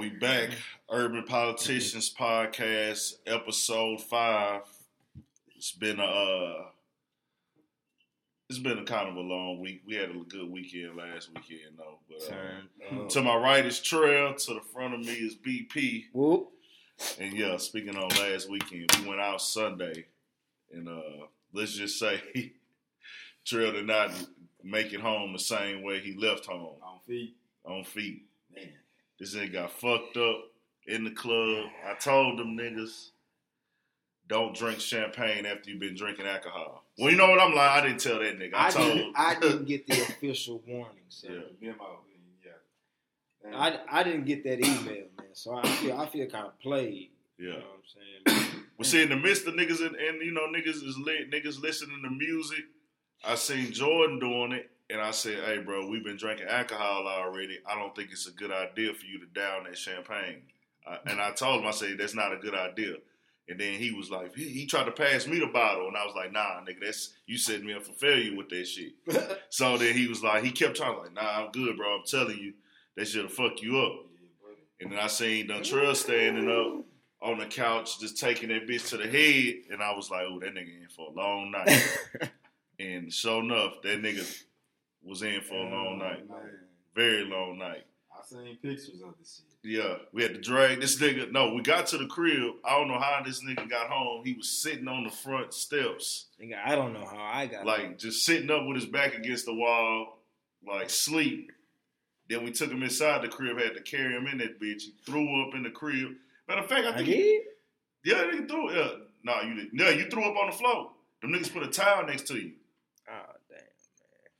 We back. Urban Politicians Podcast, episode 5. It's been a kind of a long week. We had a good weekend last weekend, though. But to my right is Trail. To the front of me is BP. Whoop. And yeah, speaking on last weekend, we went out Sunday, and let's just say Trail did not make it home the same way he left home. On feet. Man. This nigga got fucked up in the club. I told them niggas, don't drink champagne after you've been drinking alcohol. Well, you know what? I'm lying. I didn't tell that nigga. I didn't get the official warning, so the memo. Yeah. I didn't get that email, man. So I feel kind of played. Yeah. You know what I'm saying? Well, see, in the midst of niggas and you know, niggas is lit, niggas listening to music. I seen Jordan doing it. And I said, hey, bro, we've been drinking alcohol already. I don't think it's a good idea for you to down that champagne. And I told him, I said, that's not a good idea. And then he was like, he tried to pass me the bottle. And I was like, nah, nigga, that's you setting me up for failure with that shit. So then he was like, he kept trying, like, nah, I'm good, bro. I'm telling you, that shit'll fuck you up. And then I seen Dontrell standing up on the couch, just taking that bitch to the head. And I was like, oh, that nigga in for a long night. And sure enough, that nigga was in for a long night. Man. Very long night. I seen pictures of this shit. Yeah. We had to drag this nigga. No, we got to the crib. I don't know how this nigga got home. He was sitting on the front steps. I don't know how I got home. Just sitting up with his back against the wall, like sleep. Then we took him inside the crib, had to carry him in that bitch. He threw up in the crib. Matter of fact, I think he did? Yeah, nigga threw up. Nah, you didn't. Yeah, you threw up on the floor. Them niggas put a towel next to you.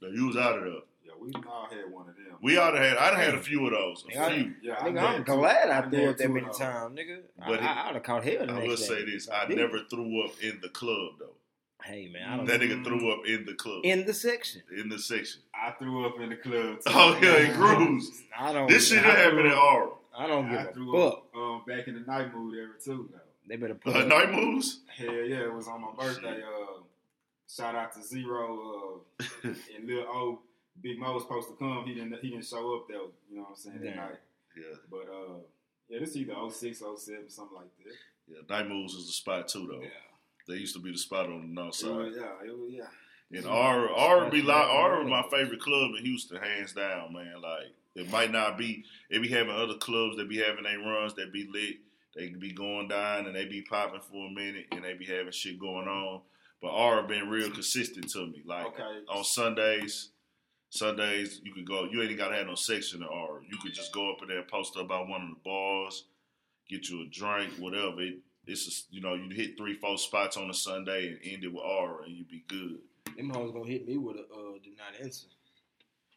No, you was out of there. Yeah, we all had one of them. We all had. I done had a few of those. I'm glad I threw up that many times, nigga. But I would have caught hell. I will say this: I never threw up in the club, though. Hey man, that nigga threw up in the club. In the section. I threw up in the club. Too. Oh yeah, it grooves. This shit happened at Aura. I don't give a fuck. Back in the night mood era too. Though. They better put night moves. Hell yeah, it was on my birthday. Shout out to Zero and Lil O. Big Mo was supposed to come. He didn't show up though. You know what I'm saying? That night. Yeah. But this either 06, 07, something like that. Yeah, Night Moves was the spot too though. Yeah. They used to be the spot on the north side. It was. And Aura was my favorite club in Houston, hands down, man. Like it might not be. They be having other clubs that be having their runs that be lit. They be going down and they be popping for a minute and they be having shit going on. But Aura been real consistent to me. Like on Sundays you could go. You ain't gotta have no section at Aura. You could just go up in there, post up by one of the bars, get you a drink, whatever. You hit 3-4 spots on a Sunday and end it with Aura, and you be good. Them hoes gonna hit me with a do not answer.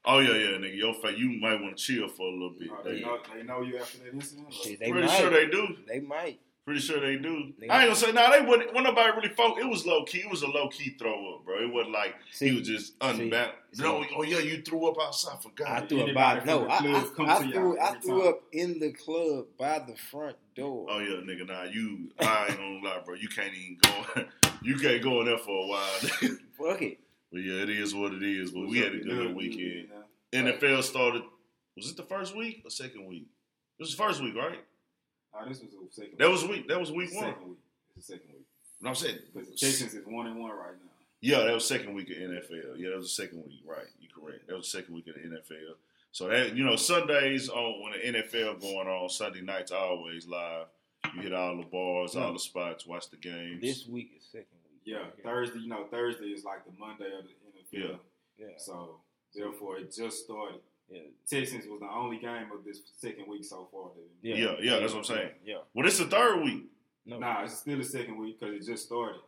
Oh yeah, nigga. Your face, you might want to chill for a little bit. They know you after that incident. Shit, sure they do. They might. Pretty sure they do. I ain't gonna say they wouldn't. When nobody really fought, it was low key. It was a low key throw up, bro. It wasn't like he was just unbalanced. No, you threw up outside. I forgot. I threw up by I threw up in the club by the front door. Oh yeah, nigga. Nah, I ain't gonna lie, bro. You can't even go. You can't go in there for a while. Fuck it. But yeah, it is what it is. But we had a good weekend. NFL started. Was it the first week or second week? It was the first week, right? This was the second week. It's the second week. What I'm saying? Because the Texans is 1-1 right now. Yeah, that was second week of NFL. Yeah, that was the second week. Right. You're correct. That was the second week of the NFL. So, that Sundays when the NFL going on, Sunday nights are always live. You hit all the bars, all the spots, watch the games. This week is second week. Yeah, okay. Thursday is like the Monday of the NFL. Yeah. So, therefore, it just started. Yeah. Texans was the only game of this second week so far. Yeah, that's what I'm saying. Yeah. Well, it's the third week. No. Nah, it's still the second week because it just started.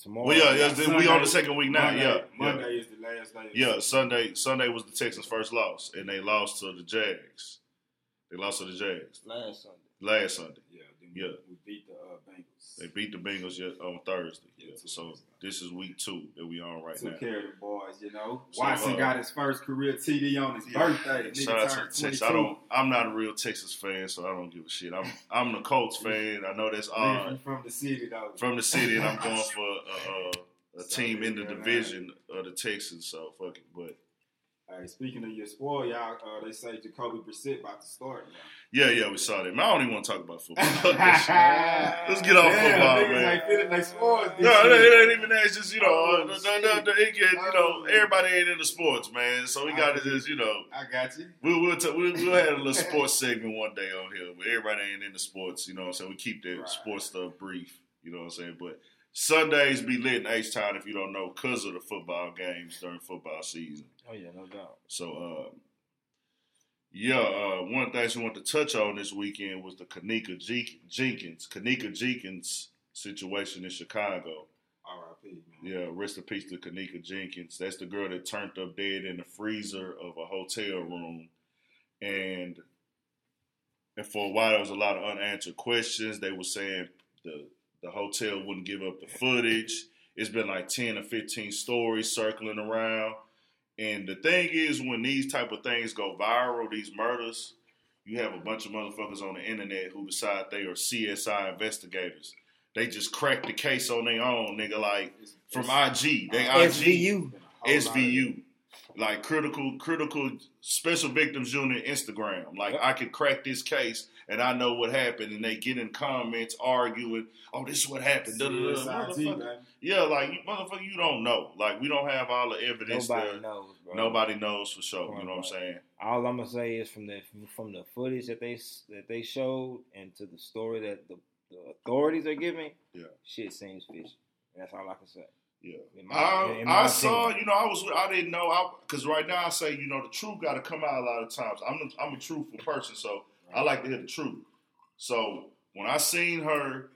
Tomorrow. Well, Sunday, we on the second week now. Monday is the last day. Yeah, Sunday was the Texans' first loss, and they lost to the Jags. Last Sunday. Yeah. We beat the Bengals. They beat the Bengals on Thursday. Yeah. So this is week 2 that we on right now. Took care of the boys, Watson got his first career TD on his birthday. Shout out to Texas. I'm not a real Texas fan, so I don't give a shit. I'm the Colts fan. I know that's odd. From the city, though. From the city, and I'm going for a team in the division of the Texans. So fuck it, but. All right, speaking of your sport, y'all, they say Jacoby Brissett about to start now. Yeah, we saw that. Man, I don't even want to talk about football. Let's get off football, man. Like sports, no, it ain't even that. It's just, you know, everybody ain't into sports, man. So we got to just, you know. I got you. We'll have a little sports segment one day on here, but everybody ain't into sports, you know what I'm saying? We keep the sports stuff brief, you know what I'm saying? But Sundays be lit in H-Town, if you don't know, because of the football games during football season. Oh, yeah, no doubt. So, one of the things we want to touch on this weekend was the Keneka Jenkins situation in Chicago. R.I.P. Yeah, rest in peace to Keneka Jenkins. That's the girl that turned up dead in the freezer of a hotel room. And for a while, there was a lot of unanswered questions. They were saying the hotel wouldn't give up the footage. It's been like 10 or 15 stories circling around. And the thing is, when these type of things go viral, these murders, you have a bunch of motherfuckers on the internet who decide they are CSI investigators. They just crack the case on their own, nigga, like from IG. They IG. SVU. Like critical special victims unit Instagram. Like, I could crack this case and I know what happened, and they get in comments arguing, oh, this is what happened. Yeah, like, motherfucker, you don't know. Like, we don't have all the evidence. Nobody knows, bro. Nobody knows for sure. You know what I'm saying? All I'm gonna say is from the footage that they showed and to the story that the authorities are giving, shit seems fishy. That's all I can say. Yeah, I saw. You know, I didn't know, because right now I say, you know, the truth got to come out a lot of times. I'm a truthful person, so I like to hear the truth. So when I seen her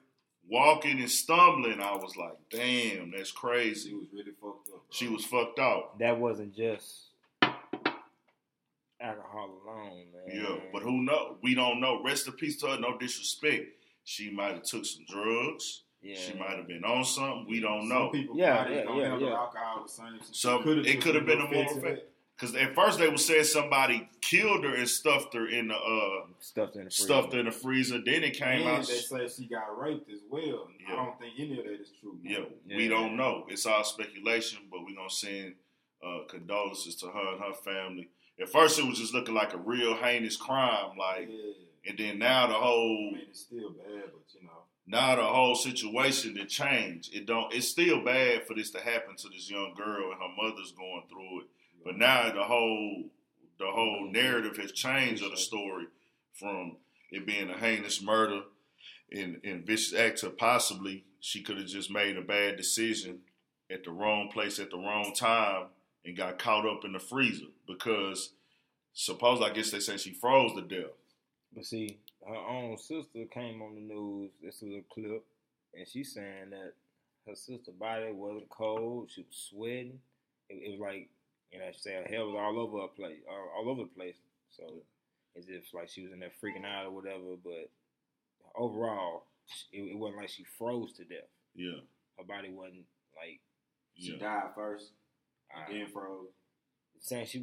walking and stumbling, I was like, "Damn, that's crazy." She was really fucked up. She was fucked up. That wasn't just alcohol alone, man. Yeah, but who knows? We don't know. Rest in peace to her. No disrespect. She might have took some drugs. Yeah. She might have been on something. We don't know. So it could have been a more effect. Because at first they were saying somebody killed her and stuffed her in the freezer. Then it came out. They said she got raped as well. Yeah. I don't think any of that is true. Yeah, we don't know. It's all speculation, but we're going to send condolences to her and her family. At first it was just looking like a real heinous crime. And then now the whole... I mean, it's still bad, but you know. Now the whole situation to change. It's still bad for this to happen to this young girl, and her mother's going through it. But now the whole narrative has changed of the story from it being a heinous murder and vicious act to possibly she could have just made a bad decision at the wrong place at the wrong time and got caught up in the freezer because I guess they say she froze to death. But see, her own sister came on the news. This was a clip, and she's saying that her sister's body wasn't cold. She was sweating. It was like, you know, she said hell was all over the place. So as if like she was in there freaking out or whatever. But overall, it wasn't like she froze to death. Yeah, her body wasn't like she died first, and then froze. Saying she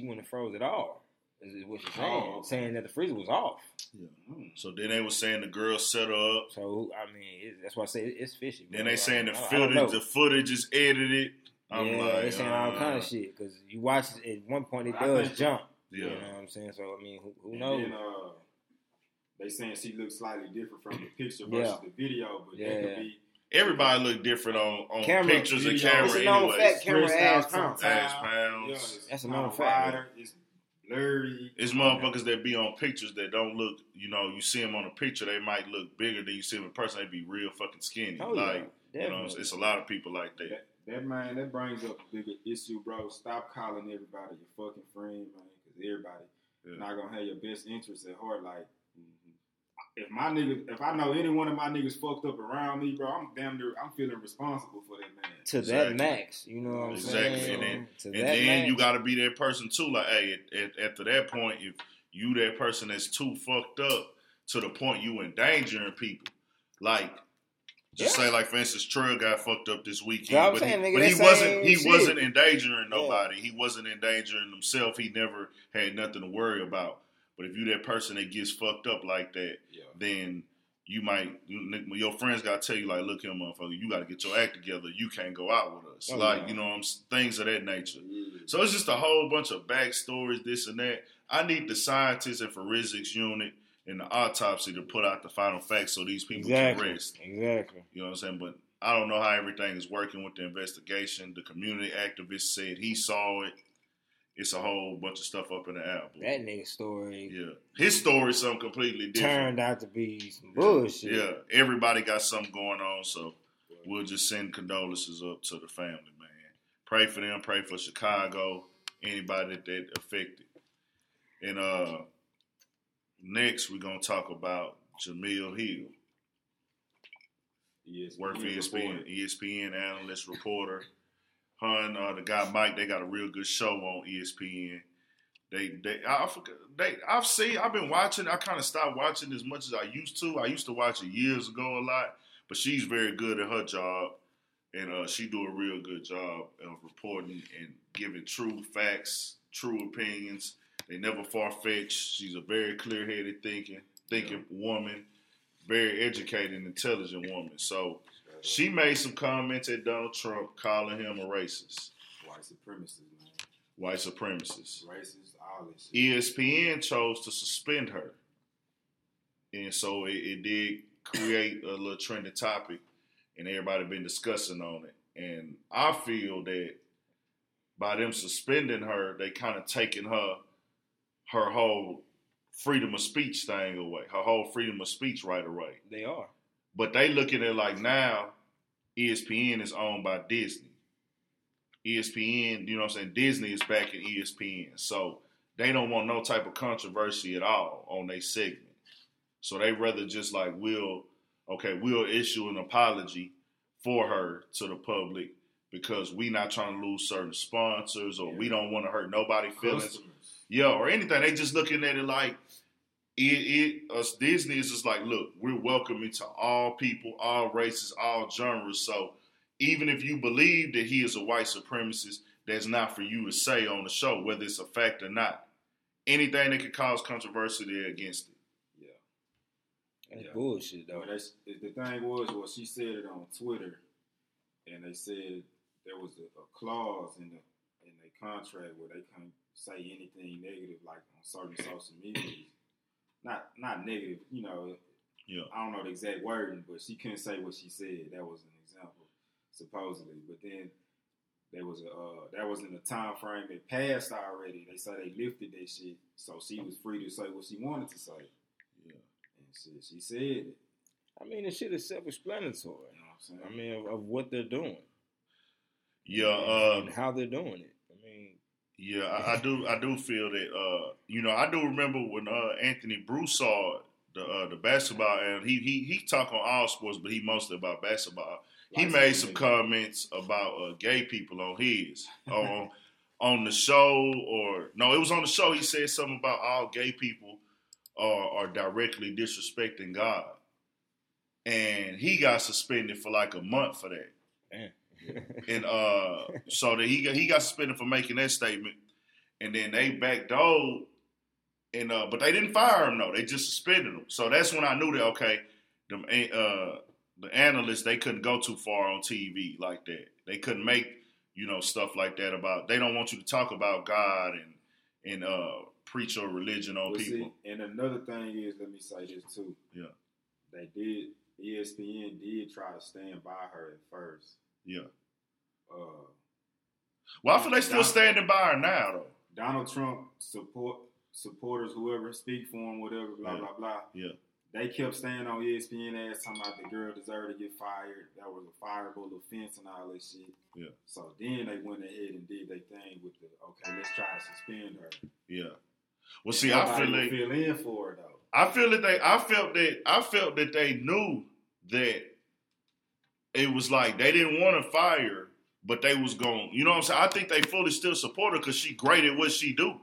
wouldn't have froze at all. Is what she's saying. Oh, okay. Saying that the freezer was off. Yeah. So then they were saying the girl set her up. So I mean, that's why I say it's fishy. Then they saying the footage is edited. They saying all kind of shit because you watch it at one point it does jump. Yeah. You know what I'm saying? So I mean, who knows? Then, they saying she looks slightly different from the picture versus the video, but that could be. Everybody look different on camera, pictures video, and camera anyway. Camera ass pounds. Yeah, that's a known fact. Blurry. It's motherfuckers that be on pictures that don't look, you know, you see them on a picture, they might look bigger than you see them in person. They be real fucking skinny. Oh, like, you know, it's a lot of people like that. That brings up a bigger issue, bro. Stop calling everybody your fucking friend, man, because everybody not going to have your best interests at heart. Like, if I know any one of my niggas fucked up around me, bro, I'm feeling responsible for that man. That max, you know what I'm saying? Exactly. And then you got to be that person too. Like, hey, after that point, if you that person that's too fucked up to the point you endangering people, like, just say like, for instance, Trill got fucked up this weekend, but he wasn't endangering nobody. Yeah. He wasn't endangering himself. He never had nothing to worry about. But if you that person that gets fucked up like that, then you might, your friends got to tell you, like, look here, motherfucker, you got to get your act together. You can't go out with us. You know, things of that nature. Yeah. So it's just a whole bunch of backstories, this and that. I need the scientists and forensics unit and the autopsy to put out the final facts so these people can rest. Exactly. You know what I'm saying? But I don't know how everything is working with the investigation. The community activist said he saw it. It's a whole bunch of stuff up in the album. That nigga's story. Yeah. His story is something completely different. Turned out to be some bullshit. Yeah. Everybody got something going on, so we'll just send condolences up to the family, man. Pray for them. Pray for Chicago. Anybody that affected. And next, we're going to talk about Jemele Hill. Yes. Worked for ESPN analyst, reporter. Her and the guy Mike, they got a real good show on ESPN. I've been watching. I kind of stopped watching as much as I used to. I used to watch it years ago a lot, but she's very good at her job, and she do a real good job of reporting and giving true facts, true opinions. They never far fetched. She's a very clear headed thinking woman, very educated, intelligent woman. So. She made some comments at Donald Trump calling him a racist. White supremacist, man. White supremacist. Racist, all this shit. ESPN chose to suspend her. And so it did create a little trendy topic, and everybody been discussing on it. And I feel that by them suspending her, they kind of taking her whole freedom of speech thing away, her whole freedom of speech right away. They are. But they looking at it like now, ESPN is owned by Disney. ESPN, you know what I'm saying? Disney is back in ESPN. So they don't want no type of controversy at all on their segment. So they rather just like, we'll issue an apology for her to the public because we not trying to lose certain sponsors or we don't want to hurt nobody's feelings. Yeah, or anything. They just looking at it like, Disney is just like, look, we're welcoming to all people, all races, all genres. So even if you believe that he is a white supremacist, that's not for you to say on the show, whether it's a fact or not. Anything that could cause controversy, they're against it. Yeah. That's bullshit, though. Well, the thing was she said it on Twitter, and they said there was a clause in the contract where they can't say anything negative, like on certain social media. Not negative, you know. Yeah. I don't know the exact wording, but she couldn't say what she said. That was an example, supposedly. But then there was that was in the time frame that passed already. They said they lifted that shit, so she was free to say what she wanted to say. Yeah, and she said it. I mean, the shit is self-explanatory. You know what I'm saying? I mean, of what they're doing. Yeah, and how they're doing it. I mean. Yeah, I do feel that, I do remember when Anthony Broussard, the basketball, and he talk on all sports, but he mostly about basketball. He made some comments about gay people on his, on the show, it was on the show. He said something about all gay people are directly disrespecting God. And he got suspended for like a month for that. Damn. And so that he got suspended for making that statement, and then they backdoored, and but they didn't fire him though; they just suspended him. So that's when I knew that the analysts, they couldn't go too far on TV like that. They couldn't make stuff like that about they don't want you to talk about God and preach your religion on people. See, and another thing is, let me say this too. Yeah, ESPN did try to stand by her at first. Yeah. I feel they still standing by her now, though. Donald Trump supporters, whoever speak for him, whatever, blah blah blah. Yeah. They kept staying on ESPN ass talking about the girl deserved to get fired. That was a fireable offense and all that shit. Yeah. So then they went ahead and did their thing with let's try to suspend her. Yeah. Well, and see, I feel like fill in for her though. I felt that they knew that. It was like they didn't want to fire, but they was going. You know what I'm saying? I think they fully still support her because she great at what she do.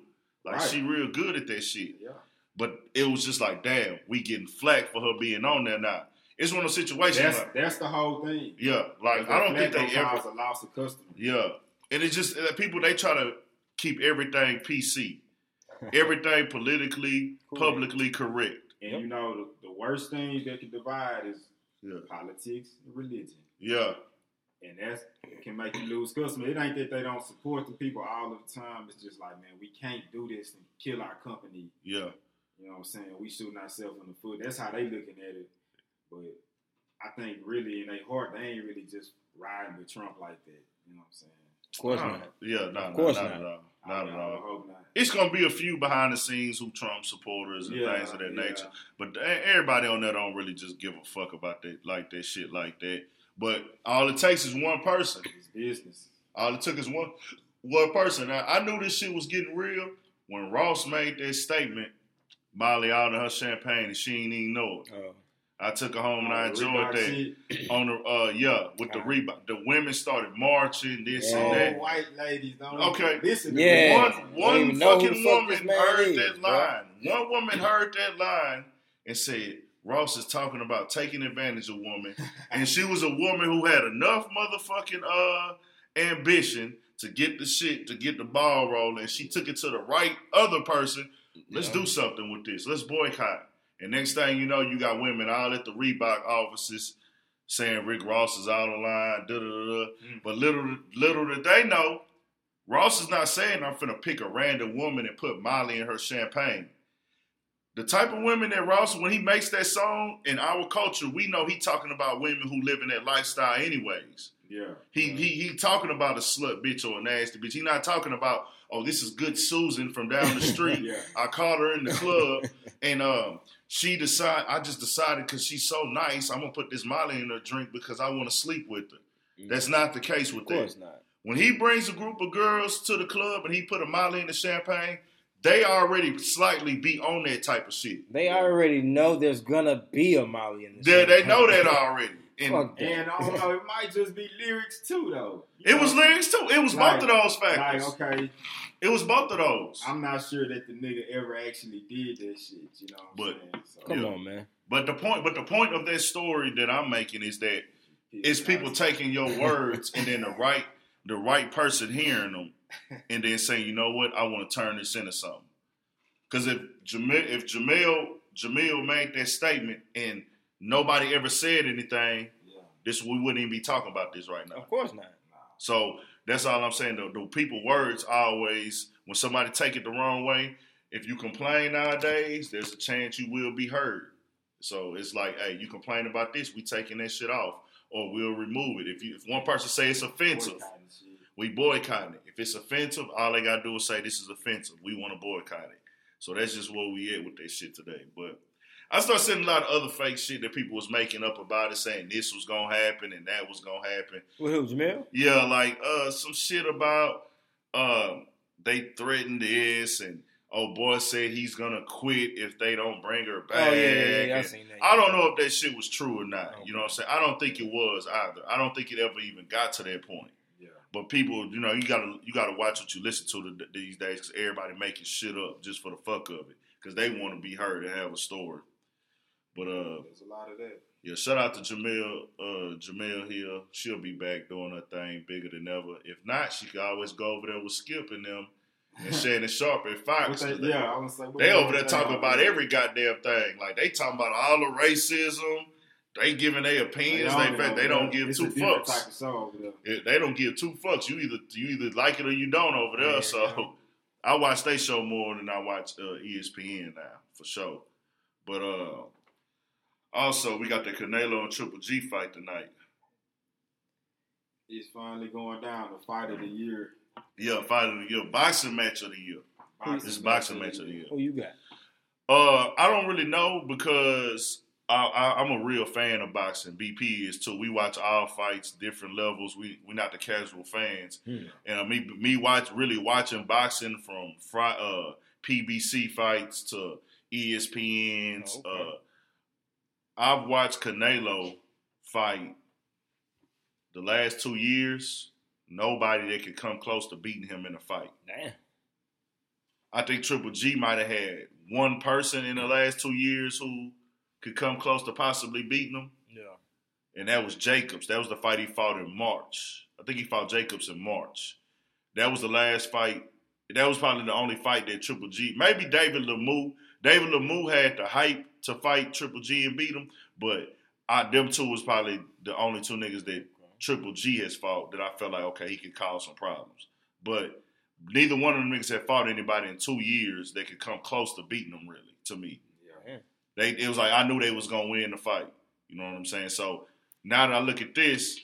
Like she real good at that shit. Yeah. But it was just like, damn, we getting flack for her being on there now. It's one of those situations. That's the whole thing. Yeah. Like I don't think they ever a loss of customer. Yeah. And it's just people they try to keep everything PC, everything politically, publicly correct. And you know, the worst things that can divide is politics and religion. Yeah. And that can make you lose customers. It ain't that they don't support the people all of the time. It's just like, man, we can't do this and kill our company. Yeah. You know what I'm saying? We shooting ourselves in the foot. That's how they looking at it. But I think really in their heart, they ain't really just riding with Trump like that. You know what I'm saying? Of course not. Yeah, not at all. I hope not. It's going to be a few behind the scenes who Trump supporters and things of that nature. But everybody on there don't really just give a fuck about that, like that shit like that. But all it takes is one person. It's business. All it took is one person. Now, I knew this shit was getting real when Ross made that statement. Molly out of her champagne and she ain't even know it. I took her home and I enjoyed that. On the with the Reebok, the women started marching this and that. White ladies don't listen. One fucking woman heard that line. One woman heard that line and said, Ross is talking about taking advantage of women, and she was a woman who had enough motherfucking ambition to get the shit, to get the ball rolling. She took it to the right other person. Let's do something with this. Let's boycott. And next thing you know, you got women all at the Reebok offices saying Rick Ross is out of line, But little did they know, Ross is not saying I'm finna pick a random woman and put Molly in her champagne. The type of women that Ross, when he makes that song, in our culture, we know he talking about women who live in that lifestyle anyways. Yeah. He talking about a slut bitch or a nasty bitch. He not talking about, oh, this is good Susan from down the street. I caught her in the club, and I just decided because she's so nice, I'm going to put this Molly in her drink because I want to sleep with her. Mm-hmm. That's not the case with that. Of course not. When he brings a group of girls to the club and he put a Molly in the champagne, they already slightly be on that type of shit. They already know there's going to be a Molly in this. Yeah, they know that already. And I don't know, it might just be lyrics too, though. It was lyrics too. It was both of those factors. It was both of those. I'm not sure that the nigga ever actually did that shit, you know what I'm saying? So, come on, man. But the point of that story that I'm making is that it's people taking your words and then the right person hearing them. And then saying, you know what, I want to turn this into something. Because if Jemele made that statement and nobody ever said anything, we wouldn't even be talking about this right now. Of course not. So that's all I'm saying. The people words always, when somebody take it the wrong way, if you complain nowadays, there's a chance you will be heard. So it's like, hey, you complain about this, we taking that shit off, or we'll remove it. If one person say it's offensive, we boycotting it. If it's offensive, all they got to do is say, this is offensive. We want to boycott it. So that's just where we at with that shit today. But I started seeing a lot of other fake shit that people was making up about it, saying this was going to happen and that was going to happen. What, who, Jemele? Yeah, like some shit about they threatened this and old boy said he's going to quit if they don't bring her back. Oh, yeah, I seen that. I don't know if that shit was true or not. Okay. You know what I'm saying? I don't think it was either. I don't think it ever even got to that point. But people, you know, you gotta watch what you listen to these days because everybody making shit up just for the fuck of it because they want to be heard and have a story. But there's a lot of that. Yeah, shout out to Jemele Hill. She'll be back doing her thing bigger than ever. If not, she could always go over there with Skip and them and Shannon Sharp and Fox. I was like, they over there talking about every goddamn thing. Like they talking about all the racism. They giving their opinions. They don't give two fucks. Type of song over there. They don't give two fucks. You either like it or you don't over there. Yeah, so yeah. I watch their show more than I watch ESPN now for sure. But also we got the Canelo and Triple G fight tonight. It's finally going down. The fight of the year. Yeah, fight of the year. Boxing match of the year. This is boxing match of the year. Who you got? I don't really know because. I'm a real fan of boxing. BP is too. We watch all fights, different levels. We're not the casual fans. Yeah. And watching boxing from PBC fights to ESPNs. Oh, okay. I've watched Canelo fight the last 2 years. Nobody that could come close to beating him in a fight. Damn. I think Triple G might have had one person in the last 2 years who could come close to possibly beating him. Yeah. And that was Jacobs. That was the fight he fought in March. I think he fought Jacobs in March. That was the last fight. That was probably the only fight that Triple G, maybe David Lemieux had the hype to fight Triple G and beat him, but them two was probably the only two niggas that Triple G has fought that I felt like, okay, he could cause some problems. But neither one of them niggas had fought anybody in 2 years that could come close to beating them, really, to me. Yeah. It was like I knew they was going to win the fight. You know what I'm saying? So now that I look at this,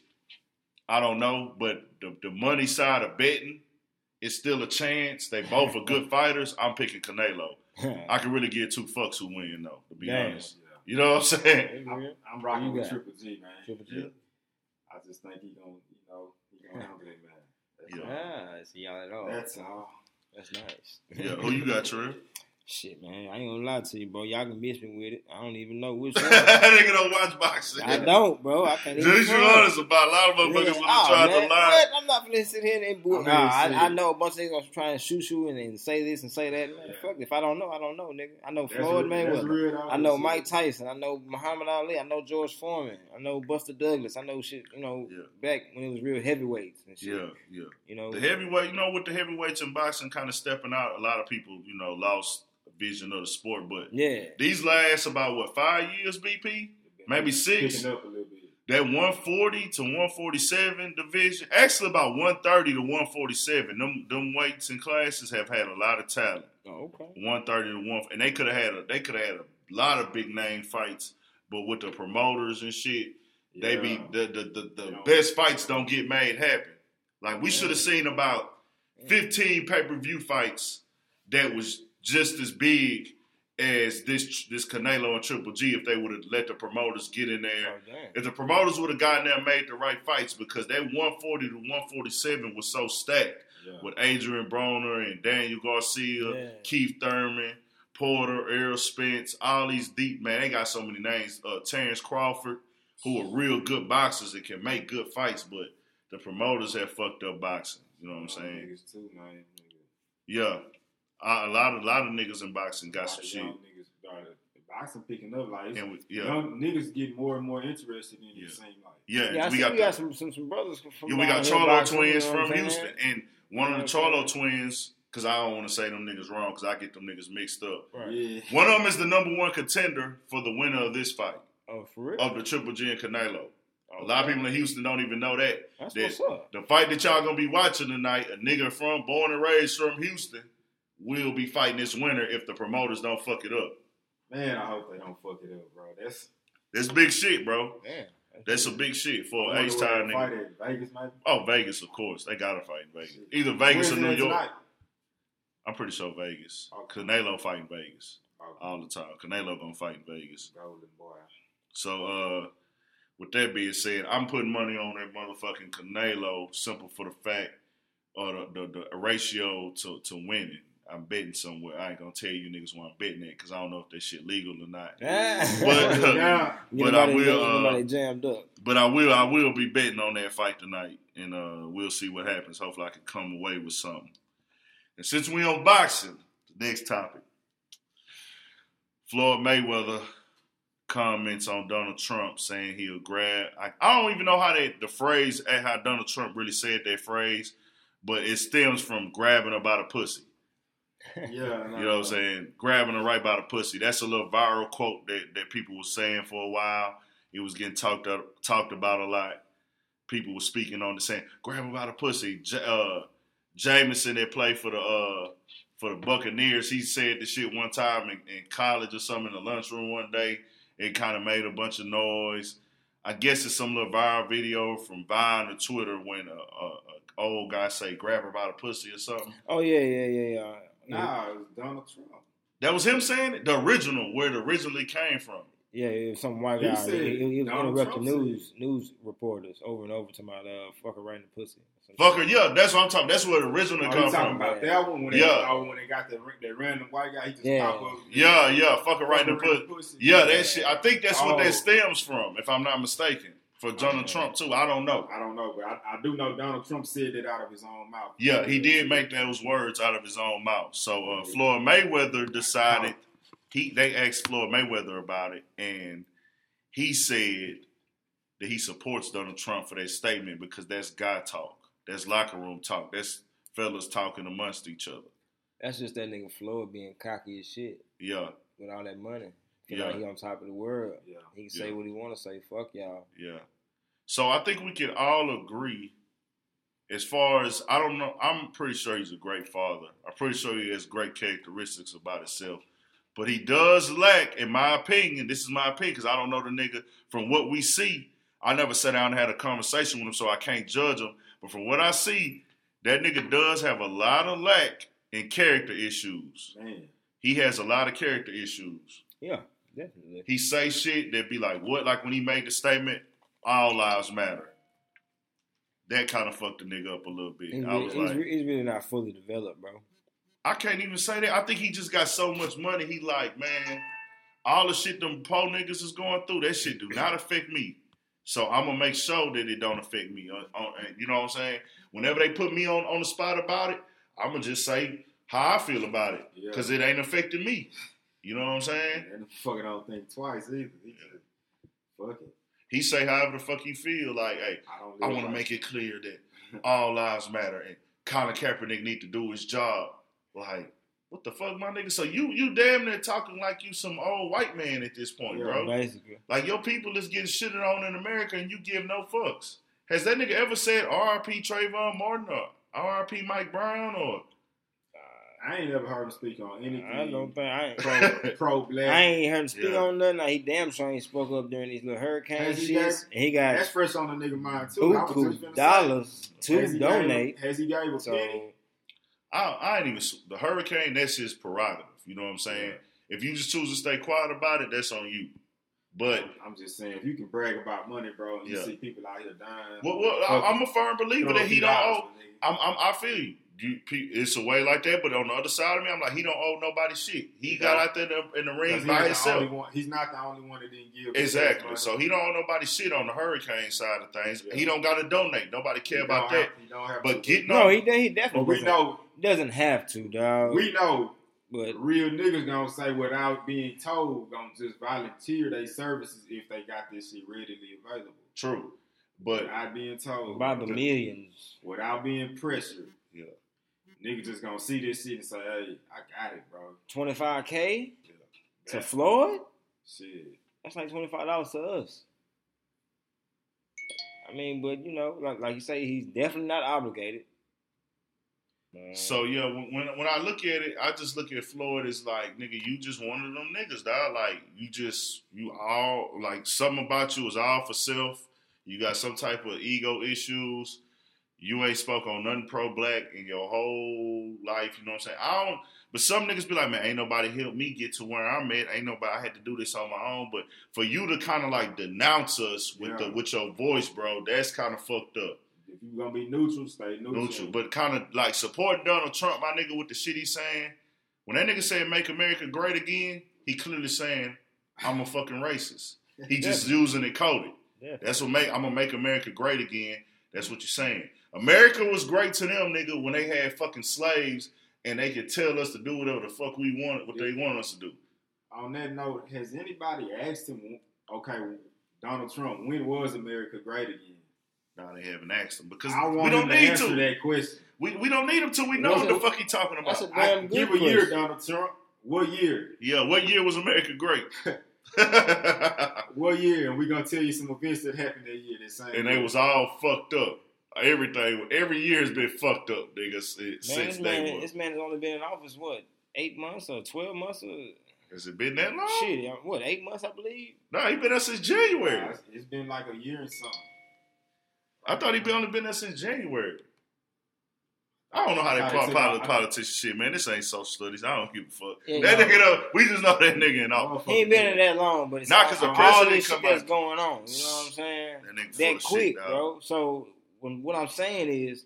I don't know, but the money side of betting, it's still a chance. They both are good fighters. I'm picking Canelo. I can really give two fucks who win, though, to be honest. Yeah. You know what I'm saying? I'm rocking with Triple G, man. Triple G? Yeah. I just think he's gonna handle it, man. That's y'all at all. That's all. That's nice. Yeah, who you got, Trey? Shit, man, I ain't gonna lie to you, bro. Y'all can miss me with it. I don't even know which one. That nigga don't watch boxing. I don't, bro. I can't even. Just be honest about a lot of motherfuckers who try to lie. What? I'm not finna sit here and bullshit. I know a bunch of niggas gonna try and shoot you and say this and say that. Man, fuck it. If I don't know, I don't know, nigga. I know Floyd Mayweather. I know Mike Tyson. I know Muhammad Ali. I know George Foreman. I know Buster Douglas. I know shit, back when it was real heavyweights and shit. Yeah. With the heavyweights in boxing kind of stepping out, a lot of people, lost vision of the sport, but these last about 5 years, BP, maybe 6. Up a little bit. That 140 to 147 division, actually about 130 to 147. Them weights and classes have had a lot of talent. Oh, okay. 130 to 1, and they could have had a lot of big name fights, but with the promoters and shit, they be the best fights don't get made happen. Like we should have seen about 15 pay-per-view fights that was just as big as this Canelo and Triple G if they would have let the promoters get in there. Oh, if the promoters would have gotten there and made the right fights, because that 140 to 147 was so stacked with Adrian Broner and Daniel Garcia, Keith Thurman, Porter, Errol Spence, all these deep, man, they got so many names. Terrence Crawford, who are real good boxers that can make good fights, but the promoters have fucked up boxing. You know what I'm saying? Too, man. Yeah. A lot of niggas in boxing got some shit. Niggas started boxing picking up, like young niggas get more and more interested in it. Same like we got some brothers from. Yeah, we got Charlo boxing, twins from Houston, and one of the Charlo twins. Because I don't want to say them niggas wrong, because I get them niggas mixed up. Right. Yeah. One of them is the #1 contender for the winner of this fight. Oh, for real? Of the Triple G and Canelo. A lot of people in Houston don't even know that. That's what's up. The fight that y'all gonna be watching tonight, a nigga born and raised from Houston, will be fighting this winter if the promoters don't fuck it up. Man, I hope they don't fuck it up, bro. That's big shit, bro. Man, that's a big shit for an H-time nigga. Vegas, man. Oh, Vegas, of course. They gotta fight in Vegas. Either Vegas or New York. Tonight? I'm pretty sure Vegas. Okay. Canelo fighting Vegas all the time. Canelo gonna fight in Vegas. Golden boy. So, with that being said, I'm putting money on that motherfucking Canelo, simple for the fact, or the ratio to winning. I'm betting somewhere. I ain't gonna tell you niggas where I'm betting at, because I don't know if that shit legal or not. But I will. Jammed up. But I will be betting on that fight tonight, and we'll see what happens. Hopefully, I can come away with something. And since we on boxing, the next topic: Floyd Mayweather comments on Donald Trump saying he'll grab. I don't even know how Donald Trump really said that phrase, but it stems from grabbing her by the pussy. You know what I'm saying? Grabbing her right by the pussy. That's a little viral quote that people were saying for a while. It was getting talked about a lot. People were speaking on it, saying, grab her by the pussy. Jameson that played for the Buccaneers, he said this shit one time in college or something in the lunchroom one day. It kind of made a bunch of noise. I guess it's some little viral video from Vine or Twitter when an old guy say, grab her by the pussy or something. Oh, yeah. Nah, it was Donald Trump. That was him saying it? The original, where it originally came from. Yeah, it was some white guy. He was interrupting news reporters over and over to my fucker right in the pussy. Fucker, yeah, that's what I'm talking. That's where the original come from. About that one when they got that random white guy, he just popped up. Fucker right in the pussy. Yeah, that shit. I think that's what that stems from, if I'm not mistaken. For Donald Trump, too. I don't know, but I do know Donald Trump said it out of his own mouth. Yeah, he did make those words out of his own mouth. So Floyd Mayweather decided, they asked Floyd Mayweather about it, and he said that he supports Donald Trump for that statement, because that's guy talk. That's locker room talk. That's fellas talking amongst each other. That's just that nigga Floyd being cocky as shit. Yeah. With all that money. Feel like he on top of the world. Yeah. He can say what he want to say. Fuck y'all. Yeah. So I think we can all agree as far as, I don't know, I'm pretty sure he's a great father. I'm pretty sure he has great characteristics about himself. But he does lack, in my opinion, this is my opinion because I don't know the nigga, from what we see, I never sat down and had a conversation with him, so I can't judge him. But from what I see, that nigga does have a lot of lack in character issues. Man. He has a lot of character issues. Yeah, definitely. He say shit that be like, what? Like when he made the statement, all lives matter. That kind of fucked the nigga up a little bit. He's really not fully developed, bro. I can't even say that. I think he just got so much money. He like, man, all the shit them poor niggas is going through, that shit do not affect me. So I'm going to make sure that it don't affect me. You know what I'm saying? Whenever they put me on the spot about it, I'm going to just say how I feel about it because it ain't affecting me. You know what I'm saying? And the fucking don't think twice either. He just, fuck it. He say however the fuck he feel. Like, hey, I want to make it clear that all lives matter and Colin Kaepernick need to do his job. Like, what the fuck, my nigga? So you damn near talking like you some old white man at this point, bro. Basically. Like, your people is getting shitted on in America and you give no fucks. Has that nigga ever said R.I.P. Trayvon Martin or R.I.P. Mike Brown or... I ain't never heard him speak on anything. I ain't heard him speak on nothing. Like, he damn sure ain't spoke up during these little hurricane shits. He got that's fresh on the nigga mind too. $2 to donate. Has he gave a penny? I ain't even the hurricane. That's his prerogative. You know what I'm saying? If you just choose to stay quiet about it, that's on you. But I'm just saying, if you can brag about money, bro, and you see people out here dying. Well, I'm a firm believer that he don't owe. I feel you. It's a way like that, but on the other side of me, I'm like, he don't owe nobody shit. He got out there in the ring by himself. He's not the only one that didn't give. Exactly. So he don't owe nobody shit on the hurricane side of things. Yeah. He don't got to donate. Nobody care about that. He definitely doesn't have to, dog. We know. But real niggas gonna say without being told, gonna just volunteer their services if they got this shit readily available. True. But without being told. By the millions. Without being pressured. Yeah. Nigga just gonna see this shit and say, hey, I got it, bro. $25K to Floyd? Shit. That's like $25 to us. I mean, but you know, like you say, he's definitely not obligated. So, when I look at it, I just look at Floyd as like, nigga, you just one of them niggas, dog. Like, you all, like, something about you is all for self. You got some type of ego issues. You ain't spoke on nothing pro-black in your whole life, you know what I'm saying? But some niggas be like, man, ain't nobody helped me get to where I'm at. Ain't nobody, I had to do this on my own. But for you to kind of like denounce us with your voice, bro, that's kind of fucked up. If you gonna be neutral, stay neutral. But kind of like support Donald Trump, my nigga, with the shit he's saying. When that nigga said make America great again, he clearly saying, I'm a fucking racist. He just using it coded. Yeah. That's what I'm gonna make America great again. That's what you're saying. America was great to them, nigga, when they had fucking slaves and they could tell us to do whatever the fuck we wanted, what they wanted us to do. On that note, has anybody asked him, okay, Donald Trump, when was America great again? No, they haven't asked him because we don't need to. That question. We don't need him till we know what the fuck he talking about. That's a damn good question. Give a year, Donald Trump. What year? Yeah, what year was America great? What year? And we're going to tell you some events that happened that year. That same and year. They was all fucked up. Everything, every year has been fucked up, nigga, since day one. This man has only been in office, what, 8 months or 12 months? Has it been that long? Shit, 8 months, I believe? Nah, he been there since January. Nah, it's been like a year or something. I thought he only been there since January. I don't know how they politician shit, man. This ain't social studies. I don't give a fuck. Yeah, that nigga, we just know that nigga in office. He ain't been in that long, but it's not because of all this shit that's going on. You know what I'm saying? That quick, shit, bro. So, what I'm saying is,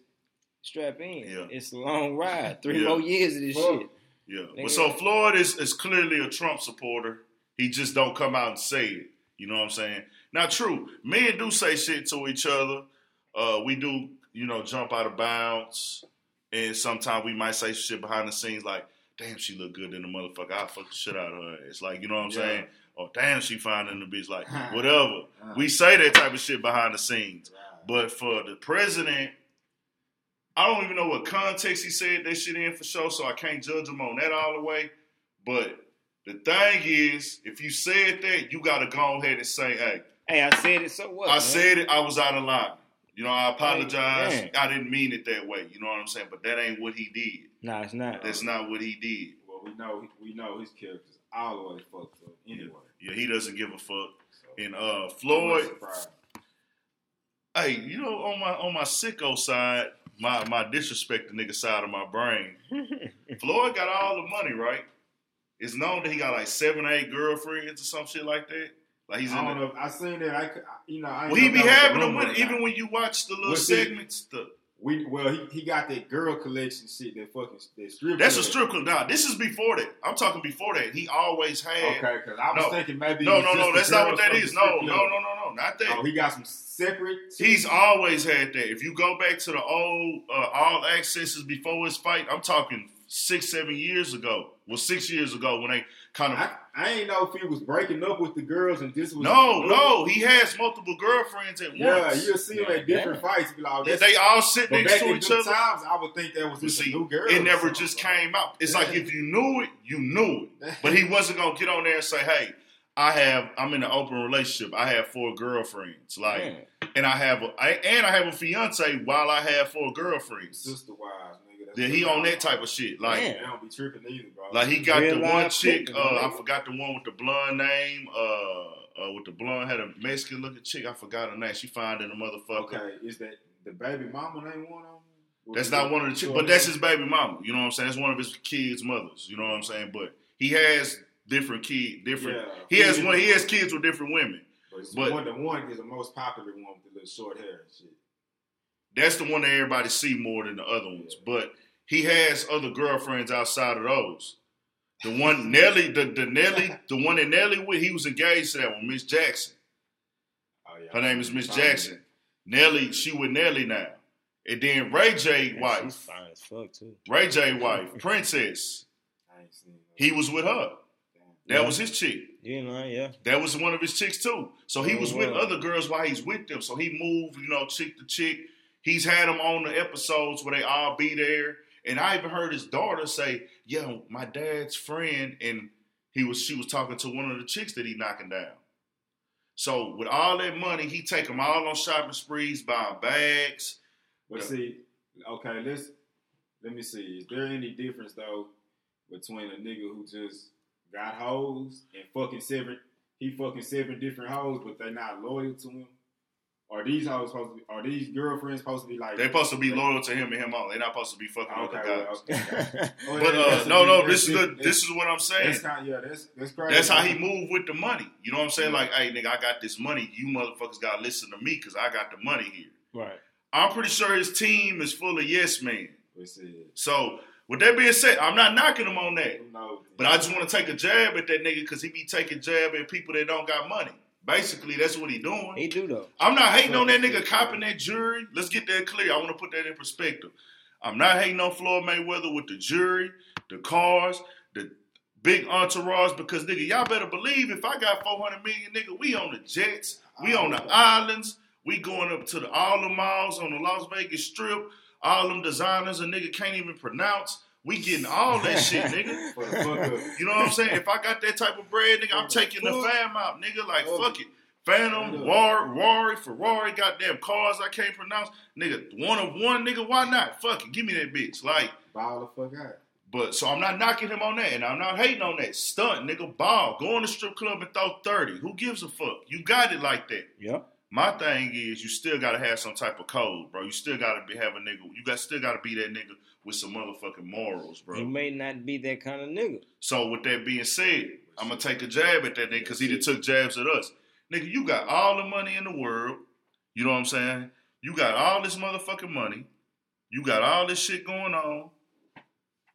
strap in. Yeah. It's a long ride. 3 more years of this shit. Yeah. Nigga. But so Floyd is clearly a Trump supporter. He just don't come out and say it. You know what I'm saying? Now, true. Men do say shit to each other. We do, jump out of bounds. And sometimes we might say shit behind the scenes like, damn, she look good in the motherfucker. I'll fuck the shit out of her. It's like, you know what I'm saying? Or damn, she fine in the bitch. Like, whatever. We say that type of shit behind the scenes. But for the president, I don't even know what context he said that shit in for sure, so I can't judge him on that all the way. But The thing is, if you said that, you got to go ahead and say, hey, I said it, so what? I said it, I was out of line. You know, I apologize. Hey, I didn't mean it that way. You know what I'm saying? But that ain't what he did. Nah, it's not. That's not what he did. Well, we know his character's all the way fucked up anyway. Yeah, he doesn't give a fuck. So, and Floyd, hey, you know, on my sicko side, my disrespect the nigga side of my brain, Floyd got all the money, right? It's known that he got like 7 or 8 girlfriends or some shit like that. Like he's I don't know. I seen that. He be having them when you watch the little segments. He got that girl collection shit. That strip. That's collection. A strip club. Nah, this is before that. I'm talking before that. He always had. Okay, because I was thinking maybe. No. That's not what that is. No. Not that. Oh, he got some separate. He's always had that. If you go back to the old all accesses before his fight, I'm talking 6-7 years ago. Well, 6 years ago when they kind of. I ain't know if he was breaking up with the girls and this was. No. He has multiple girlfriends at once. Yeah, you'll see him at different fights. Like, they all sit next to each other. Times, I would think that was just a new girl. It never just came out. It's like if you knew it, you knew it. But he wasn't going to get on there and say, hey, I'm in an open relationship. I have 4 girlfriends. Like, and I have a fiance while I have 4 girlfriends. Sister wives, man. That he on that type of shit. Like, I don't be tripping either, bro. Like, he got the one chick, I forgot the one with the blonde name, had a Mexican-looking chick. I forgot her name. She finding the motherfucker. Okay, is that the baby mama name one of them? That's not one of the chicks, but that's his baby mama. You know what I'm saying? That's one of his kids' mothers. You know what I'm saying? But he has different kids. He has kids with different women. But the one is the most popular one with the little short hair and shit. That's the one that everybody see more than the other ones. But he has other girlfriends outside of those. The one the one that Nelly with, he was engaged to that one, Miss Jackson. Oh, yeah. Her name is Miss Jackson. Nelly, she with Nelly now. And then Ray J wife. She's fine as fuck too. Ray J wife, Princess. He was with her. That was his chick. You know, that was one of his chicks too. So he was with other girls while he's with them. So he moved, you know, chick to chick. He's had them on the episodes where they all be there. And I even heard his daughter say, yo, my dad's friend, and she was talking to one of the chicks that he knocking down. So with all that money, he take them all on shopping sprees, buying bags. But let me see. Is there any difference, though, between a nigga who just got hoes and fucking seven different hoes, but they're not loyal to him? Are these hoes supposed to be? Are these girlfriends supposed to be like? They're supposed to be loyal to him and him only. They're not supposed to be fucking with the guys. Okay. But this is what I'm saying. That's crazy. That's how he moved with the money. You know what I'm saying? Yeah. Like, hey, nigga, I got this money. You motherfuckers gotta listen to me because I got the money here. Right. I'm pretty sure his team is full of yes men. So with that being said, I'm not knocking him on that. No. But I just want to take a jab at that nigga because he be taking jab at people that don't got money. Basically, that's what he doing. He do, though. I'm not hating on that nigga copping that jury. Let's get that clear. I want to put that in perspective. I'm not hating on Floyd Mayweather with the jury, the cars, the big entourage, because, nigga, y'all better believe if I got $400 million, nigga, we on the jets, we on the islands, we going up to all the malls on the Las Vegas Strip, all them designers a nigga can't even pronounce. We getting all that shit, nigga. You know what I'm saying? If I got that type of bread, nigga, I'm taking the fam out, nigga. Like, fuck it. Phantom, Rory, Ferrari, goddamn cars I can't pronounce. Nigga, one of one, nigga, why not? Fuck it. Give me that bitch. Like, ball the fuck out. But, so I'm not knocking him on that, and I'm not hating on that. Stunt, nigga, ball. Go in the strip club and throw 30. Who gives a fuck? You got it like that. Yep. My thing is, you still got to have some type of code, bro. You still got to have a nigga. Still got to be that nigga with some motherfucking morals, bro. You may not be that kind of nigga. So with that being said, I'm going to take a jab at that nigga because he done took jabs at us. Nigga, you got all the money in the world. You know what I'm saying? You got all this motherfucking money. You got all this shit going on.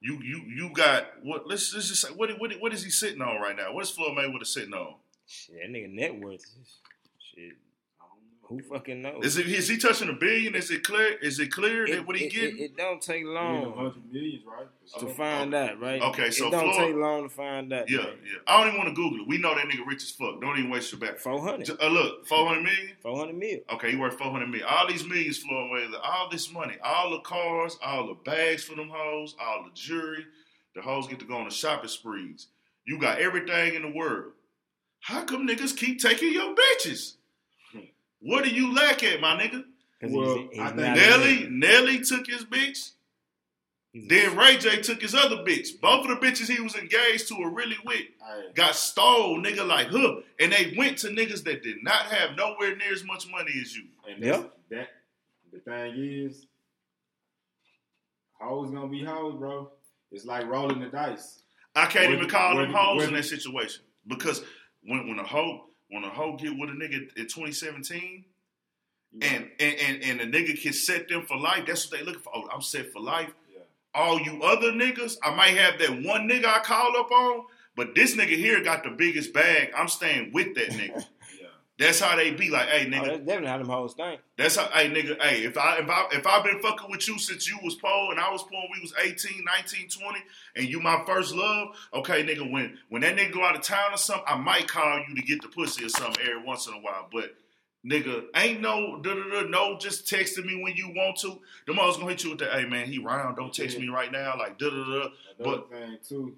You got what? Let's just say what is he sitting on right now? What is Floyd Mayweather sitting on? Shit, that nigga net worth is shit. Who fucking knows? Is he touching $1 billion? Is it clear that what he getting? It don't take long. 100 million, right? To find out, right? Okay, so it don't take long to find out. Yeah, man. Yeah. I don't even want to Google it. We know that nigga rich as fuck. Don't even waste your back. 400. Look, 400 million? 400 million. Okay, he worth 400 million. All these millions flowing away. All this money. All the cars. All the bags for them hoes. All the jewelry. The hoes get to go on the shopping sprees. You got everything in the world. How come niggas keep taking your bitches? What do you lack at, my nigga? Well, I think Nelly took his bitch. Then Ray J took his other bitch. Both of the bitches he was engaged to or really with got stole, nigga, like, huh. And they went to niggas that did not have nowhere near as much money as you. And that the thing is, hoes gonna be hoes, bro. It's like rolling the dice. I can't even call them hoes in that situation. Because when a hoe get with a nigga in 2017, yeah. and a nigga can set them for life, that's what they looking for. Oh, I'm set for life. All you other niggas, I might have that one nigga I call up on, but this nigga here got the biggest bag. I'm staying with that nigga. Yeah. That's how they be like, hey nigga. Oh, that's definitely how them hoes think. That's how, hey nigga, hey, if I've been fucking with you since you was poor and I was poor, we was 18, 19, 20, and you my first love, okay nigga, when that nigga go out of town or something, I might call you to get the pussy or something every once in a while, but nigga, ain't no no just texting me when you want to. Them always gonna hit you with that, hey man, he round, don't text me right now, like Another thing too,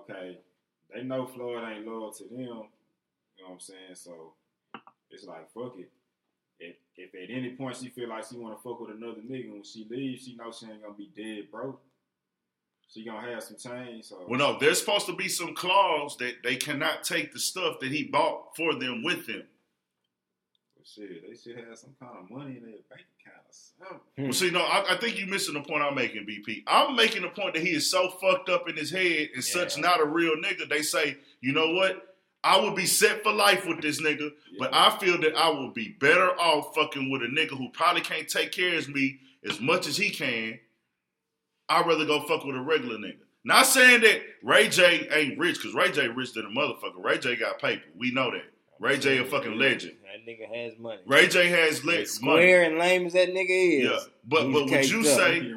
okay, they know Floyd ain't loyal to them, you know what I'm saying? So it's like, fuck it. If at any point she feel like she wanna fuck with another nigga, when she leaves, she knows she ain't gonna be dead broke. She gonna have some change. So. Well no, there's supposed to be some clause that they cannot take the stuff that he bought for them with them. Shit, they should have some kind of money in their bank account or something. Well, see, no, I think you're missing the point I'm making, BP. I'm making the point that he is so fucked up in his head and such not a real nigga. They say, you know what? I would be set for life with this nigga, but I feel that I would be better off fucking with a nigga who probably can't take care of me as much as he can. I'd rather go fuck with a regular nigga. Not saying that Ray J ain't rich, because Ray J rich than a motherfucker. Ray J got paper. We know that. Ray J a fucking legend. That nigga has money. Ray J has money. Square and lame as that nigga is. Yeah, but would you say?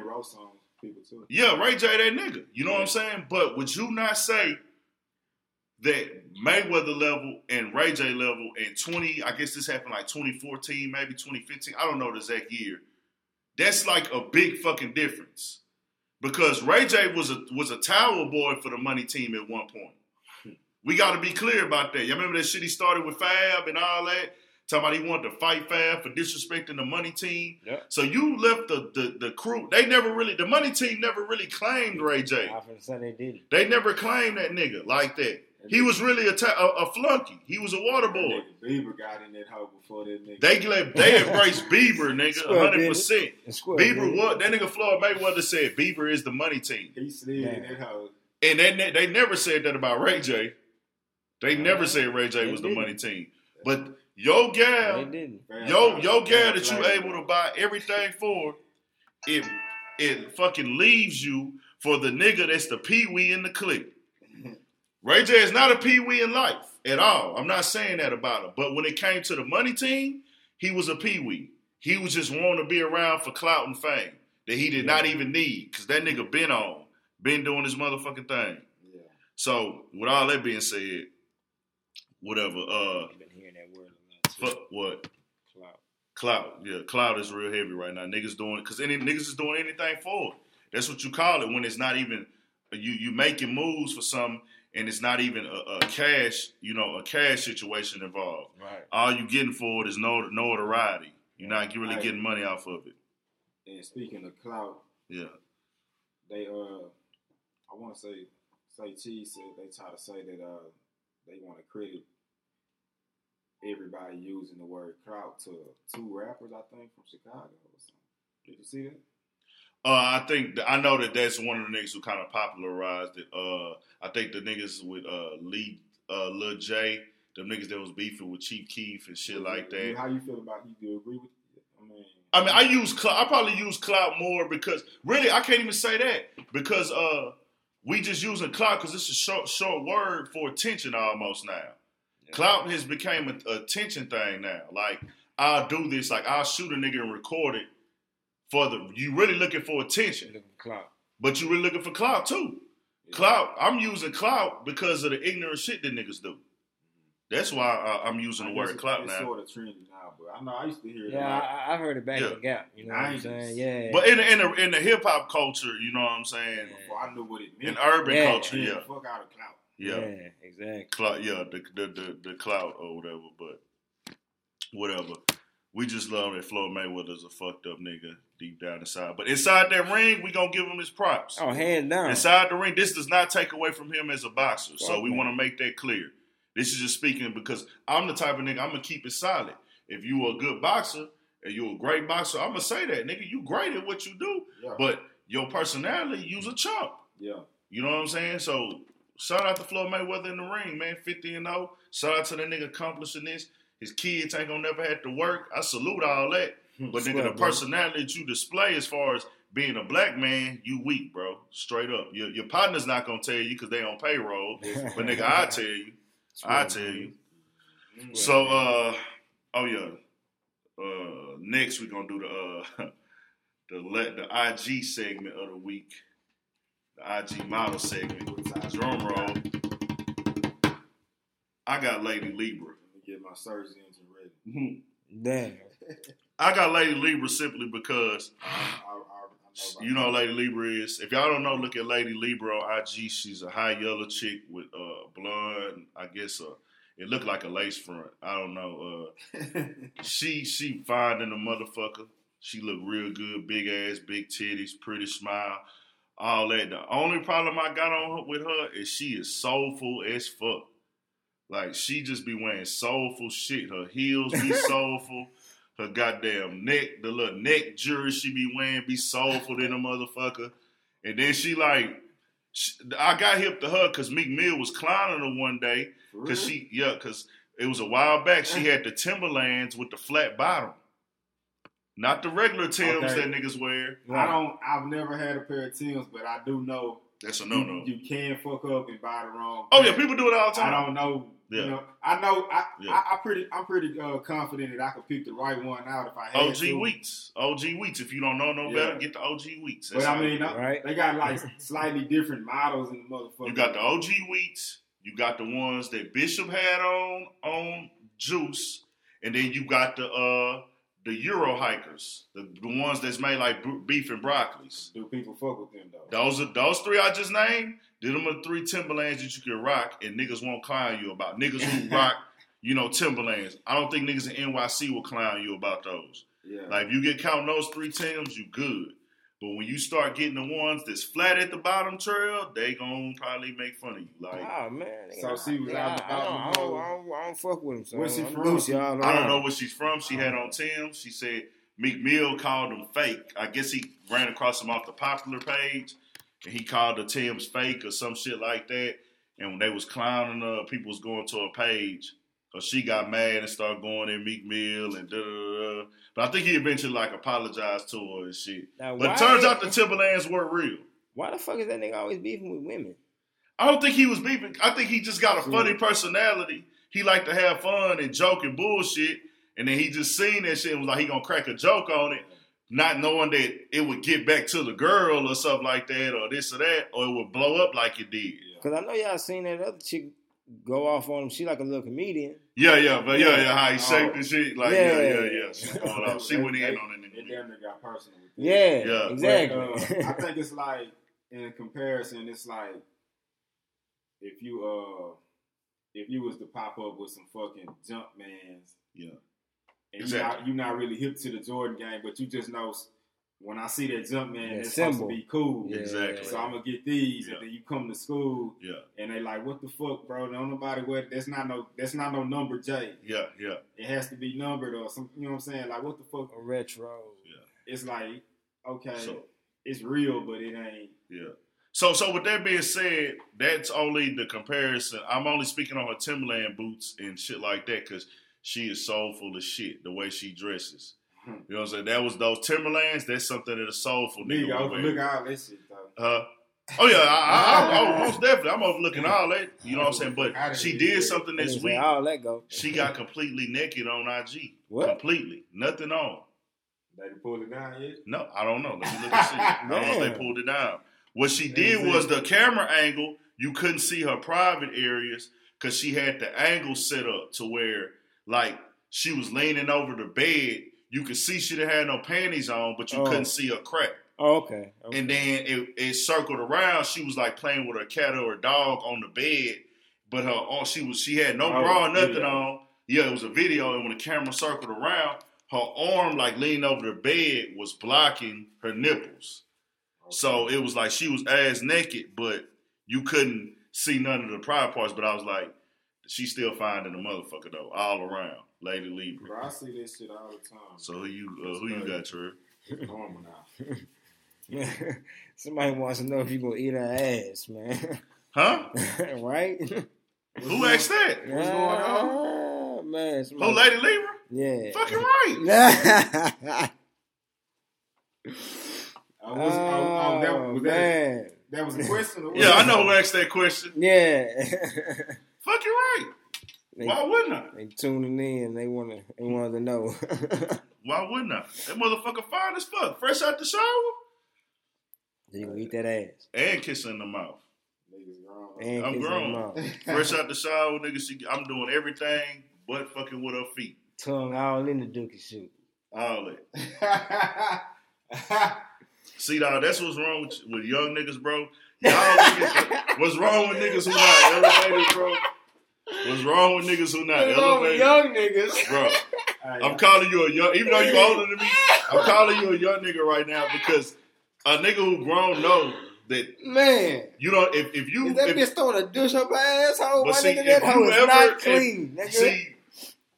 Yeah, Ray J that nigga. You know what I'm saying? But would you not say that Mayweather level and Ray J level in 20? I guess this happened like 2014, maybe 2015. I don't know the exact year. That's like a big fucking difference because Ray J was a towel boy for the money team at one point. We got to be clear about that. You remember that shit he started with Fab and all that? Talking about he wanted to fight Fab for disrespecting the money team. Yep. So you left the crew. They never really, the money team never really claimed Ray J. I was saying they didn't. They never claimed that nigga like that. He was really a flunky. He was a water boy. Bieber got in that hoe before that nigga. They embraced Bieber, nigga, 100%. Bieber was, that nigga Floyd Mayweather said, Bieber is the money team. He slid in that hoe. And they never said that about Ray J. They never said Ray J was the money team. But your gal, your gal that you able to buy everything for, it fucking leaves you for the nigga that's the pee-wee in the clique. Ray J is not a pee-wee in life at all. I'm not saying that about him. But when it came to the money team, he was a pee-wee. He was just wanting to be around for clout and fame that he did not even need because that nigga been doing his motherfucking thing. Yeah. So with all that being said, whatever. I've been hearing that word a lot. What? Clout. Yeah, clout is real heavy right now. Niggas doing because niggas is doing anything for it. That's what you call it when it's not even you making moves for something and it's not even a cash situation involved. Right. All you getting for it is notoriety. You're not really getting money off of it. And speaking of clout, they I want to say Cheese said they try to say that they want to credit everybody using the word clout to two rappers, I think, from Chicago or something. Did you see that? I know that's one of the niggas who kind of popularized it. I think the niggas with Lil J, the niggas that was beefing with Chief Keef and shit like that. I mean, how you feel about you? Do you agree with it? I mean, I probably use clout more because, really, I can't even say that because we just using clout because it's a short word for attention almost now. Yeah. Clout has became an attention thing now. Like, I'll do this. Like, I'll shoot a nigga and record it for you really looking for attention. Looking for clout. But you really looking for clout, too. Yeah. Clout. I'm using clout because of the ignorant shit that niggas do. That's why I'm using the word clout now. It's sort of trendy now, but I know I used to hear it. Yeah, I heard it back in the Gap. You know what I'm saying? Yeah. But in the hip hop culture, you know what I'm saying? Before I knew what it meant. In urban culture, fuck out of clout. Yeah, yeah, exactly. The clout or whatever, but whatever. We just love that Floyd Mayweather's a fucked up nigga deep down inside. But inside that ring, we gonna give him his props. Oh, hands down. Inside the ring, this does not take away from him as a boxer. Fuck, so we want to make that clear. This is just speaking because I'm the type of nigga, I'm gonna keep it solid. If you a good boxer and you a great boxer, I'm gonna say that, nigga, you great at what you do. Yeah. But your personality, you's a chump. Yeah. You know what I'm saying? So shout out to Floyd Mayweather in the ring, man, 50-0. Shout out to that nigga accomplishing this. His kids ain't gonna never have to work. I salute all that. But nigga, the personality that you display as far as being a black man, you weak, bro. Straight up. Your partner's not gonna tell you because they on payroll. But nigga, I tell you. I tell you. So, next we're gonna do the IG segment of the week. The IG model segment. Drum roll. I got Lady Libra. Get my search engine ready. Damn. I got Lady Libra simply because I know, you know who Lady Libra is. If y'all don't know, look at Lady Libra on IG. She's a high yellow chick with blonde, I guess it looked like a lace front. I don't know. She fine in the motherfucker. She look real good, big ass, big titties, pretty smile. All that. The only problem I got on her, with her, is she is soulful as fuck. Like, she just be wearing soulful shit. Her heels be soulful. Her goddamn neck, the little neck jewelry she be wearing be soulful than a motherfucker. And then she like, I got hip to her because Meek Mill was clowning her one day. Because really? Because it was a while back. She had the Timberlands with the flat bottom. Not the regular Tims that niggas wear. I've never had a pair of Tims, but I do know that's a no-no. You can fuck up and buy the wrong pair. Oh, yeah, people do it all the time. I don't know. Yeah. You know, I'm pretty confident that I could pick the right one out if I had to. OG Wheats. If you don't know no better, get the OG Wheats. That's They got like slightly different models in the motherfucker. You got the OG Wheats. You got the ones that Bishop had on Juice, and then you got the Euro hikers, the ones that's made like beef and broccolis. Do people fuck with them though? Those three I just named. Them are the three Timberlands that you can rock, and niggas won't clown you about. Niggas who rock, Timberlands. I don't think niggas in NYC will clown you about those. Yeah. Like if you get counting those three Tims, you good. But when you start getting the ones that's flat at the bottom trail, they gonna probably make fun of you. Like, oh man, so she was out the bottom. I don't fuck with him. So where's she from? I don't know where she's from. She had on Tim's. She said Meek Mill called them fake. I guess he ran across them off the popular page, and he called the Tim's fake or some shit like that. And when they was clowning her, people was going to her page. So she got mad and started going in Meek Mill and da-da-da-da. But I think he eventually, like, apologized to her and shit. Now, but it turns out the Timberlands were real. Why the fuck is that nigga always beefing with women? I don't think he was beefing. I think he just got a funny personality. He liked to have fun and joke and bullshit. And then he just seen that shit and was like, he gonna crack a joke on it, not knowing that it would get back to the girl or something like that or this or that, or it would blow up like it did. Because I know y'all seen that other chick go off on him. She like a little comedian. Yeah, how he shaped and shit. Like, yeah. She's going off. She went in on it. It damn near got personal with them. Yeah, exactly. But, I think it's like, in comparison, it's like, if you was to pop up with some fucking jump mans, and exactly. you're not really hip to the Jordan game, but you just know, when I see that jump man, it's supposed to be cool. Yeah, exactly. So I'm going to get these. Yeah. And then you come to school. Yeah. And they like, what the fuck, bro? Don't nobody wear that's not no number J. Yeah. It has to be numbered or something. You know what I'm saying? Like, what the fuck? A retro. Yeah. It's like, okay, so, it's real, but it ain't. Yeah. So with that being said, that's only the comparison. I'm only speaking on her Timberland boots and shit like that because she is soulful as shit, the way she dresses. You know what I'm saying? That was those Timberlands. That's something that a soulful nigga overlook all that shit, though. Oh, yeah. I most definitely. I'm overlooking all that. You know what I'm saying? But she did something this week. All that go. She got completely naked on IG. What? Completely. Nothing on. They pulled it down yet? No, I don't know. Let me look at shit. I don't know if they pulled it down. What she did was the camera angle, you couldn't see her private areas because she had the angle set up to where, like, she was leaning over the bed. You could see she didn't have no panties on, but you couldn't see her crack. Oh, okay. And then it circled around. She was like playing with her cat or a dog on the bed, but her she had no bra or nothing on. Yeah, it was a video, and when the camera circled around, her arm like leaning over the bed was blocking her nipples. Okay. So it was like she was ass naked, but you couldn't see none of the private parts. But I was like, she's still finding the motherfucker though, all around, Lady Libra. Bro, I see this shit all the time. So who you got, Trey? Normal now. Man, somebody wants to know if you gonna eat her ass, man. Huh? Right? Who asked that? What's going on? Man, somebody... Oh, Lady Libra? Yeah. Fucking right. That was a question? Yeah, I know who asked that question. Yeah. Fucking right. Why wouldn't I? They tuning in. They wanted to know. Why wouldn't I? That motherfucker fine as fuck. Fresh out the shower. You can eat that ass. And kiss in the mouth. Niggas grown. I'm grown. Fresh out the shower, nigga. I'm doing everything but fucking with her feet. Tongue all in the dookie shoot. All it. See, dog, that's what's wrong with young niggas, bro. Y'all niggas. What's wrong with niggas who not elevated, bro? What's wrong with niggas who not elevated? Young niggas. Bro, I'm calling you a young, even though you're older than me, I'm calling you a young nigga right now because... A nigga who grown know that man. You don't if you if that bitch throwing a douche up her asshole. My see, nigga, that hoe is not clean. Nigga. See,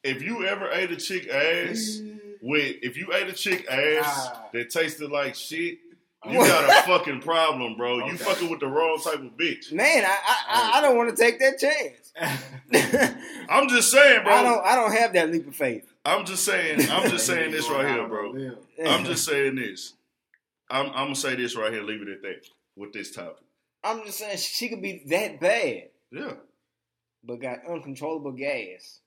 if you ever ate a chick ass that tasted like shit, you got a fucking problem, bro. Okay. You fucking with the wrong type of bitch. Man, I don't want to take that chance. I'm just saying, bro. I don't have that leap of faith. I'm just saying this right here, bro. Yeah. I'm just saying this. I'm gonna say this right here. Leave it at that with this topic. I'm just saying she could be that bad. Yeah, but got uncontrollable gas.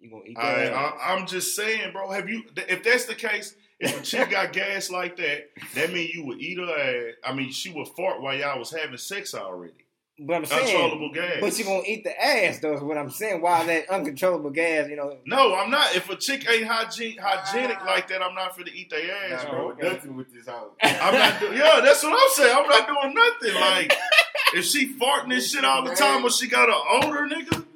You gonna eat that? I'm just saying, bro. Have you? If that's the case, if a chick got gas like that, that means you would eat her ass. I mean, she would fart while y'all was having sex already. But I'm saying, uncontrollable gas. But you gonna eat the ass though? Is what I'm saying. While that uncontrollable gas, you know. No, I'm not. If a chick ain't hygienic like that, I'm not finna eat their ass, bro. Nothing with this hoe. I'm not. Yeah, that's what I'm saying. I'm not doing nothing. Like if she farting this shit all the time, or she got an odor, nigga.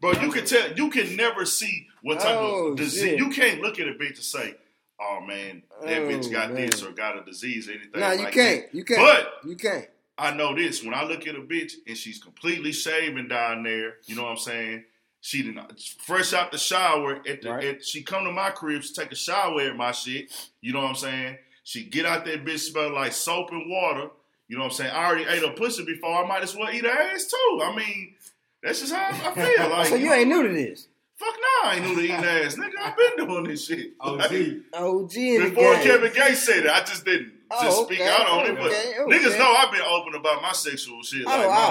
Bro, you can tell. You can never see what type of disease. You can't look at a bitch and say, "Oh man, that bitch got this or got a disease," or anything. No, you can't. You can't. But you can't. I know this. When I look at a bitch and she's completely shaving down there, you know what I'm saying? She did not fresh out the shower. She come to my crib, she take a shower at my shit. You know what I'm saying? She get out that bitch smell like soap and water. You know what I'm saying? I already ate her pussy before. I might as well eat her ass too. I mean, that's just how I feel. Like, so you ain't new to this? Fuck no, I ain't new to eating ass, nigga. I've been doing this shit. OG. Before Kevin Gates said it, I just didn't. Just speak out on it, but niggas know I've been open about my sexual shit. Man. That's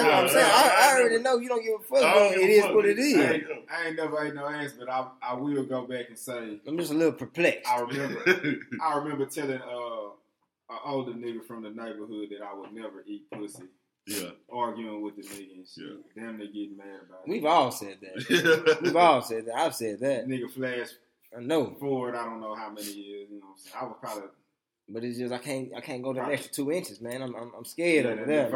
what I'm saying. I already know you don't give a fuck, but it is what it is. I ain't never ate no ass, but I will go back and say I'm just a little perplexed. I remember telling an older nigga from the neighborhood that I would never eat pussy. Yeah, arguing with the nigga and shit. Yeah. Damn, they getting mad about it. We've all said that. I've said that. Nigga flash. I know. Forward, I don't know how many years. You know what I'm saying? I would probably. But it's just I can't go to an extra 2 inches, man. I'm scared of that. I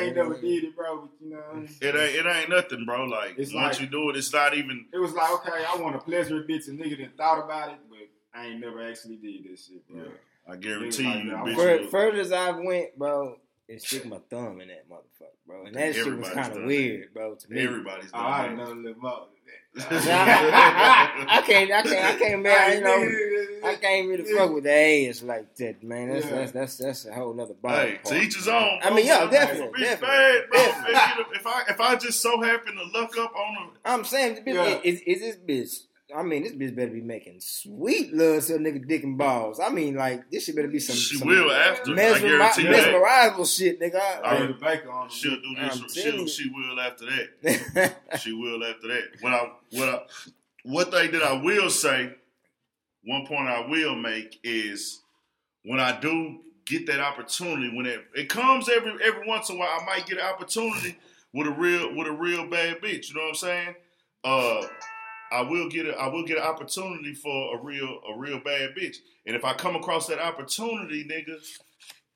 ain't never did it, bro. But you know, it ain't nothing, bro. Like it's once you do it, it's not even. It was like okay, I want to pleasure a bitch, and nigga done thought about it, but I ain't never actually did this shit, bro. Yeah, I guarantee you. Further as I went, bro, it stick my thumb in that motherfucker, bro, and that shit was kind of weird, bro. To me, everybody's done. I know a little more. I can't really fuck with the ass like that, man. That's a whole nother body. Hey, to each his own. I mean, definitely. Bad, bro. Definitely. If I just so happen to look up on them, I'm saying is this bitch. I mean, this bitch better be making sweet love to a nigga dick and balls. I mean, like, this shit better be some... She some will after. Mesmerizable shit, nigga. I heard the baker on she'll do this. She will after that. She will after that. What thing that I will say, one point I will make is when I do get that opportunity, when it comes every once in a while, I might get an opportunity with a real bad bitch. You know what I'm saying? I will get an opportunity for a real bad bitch. And if I come across that opportunity, nigga,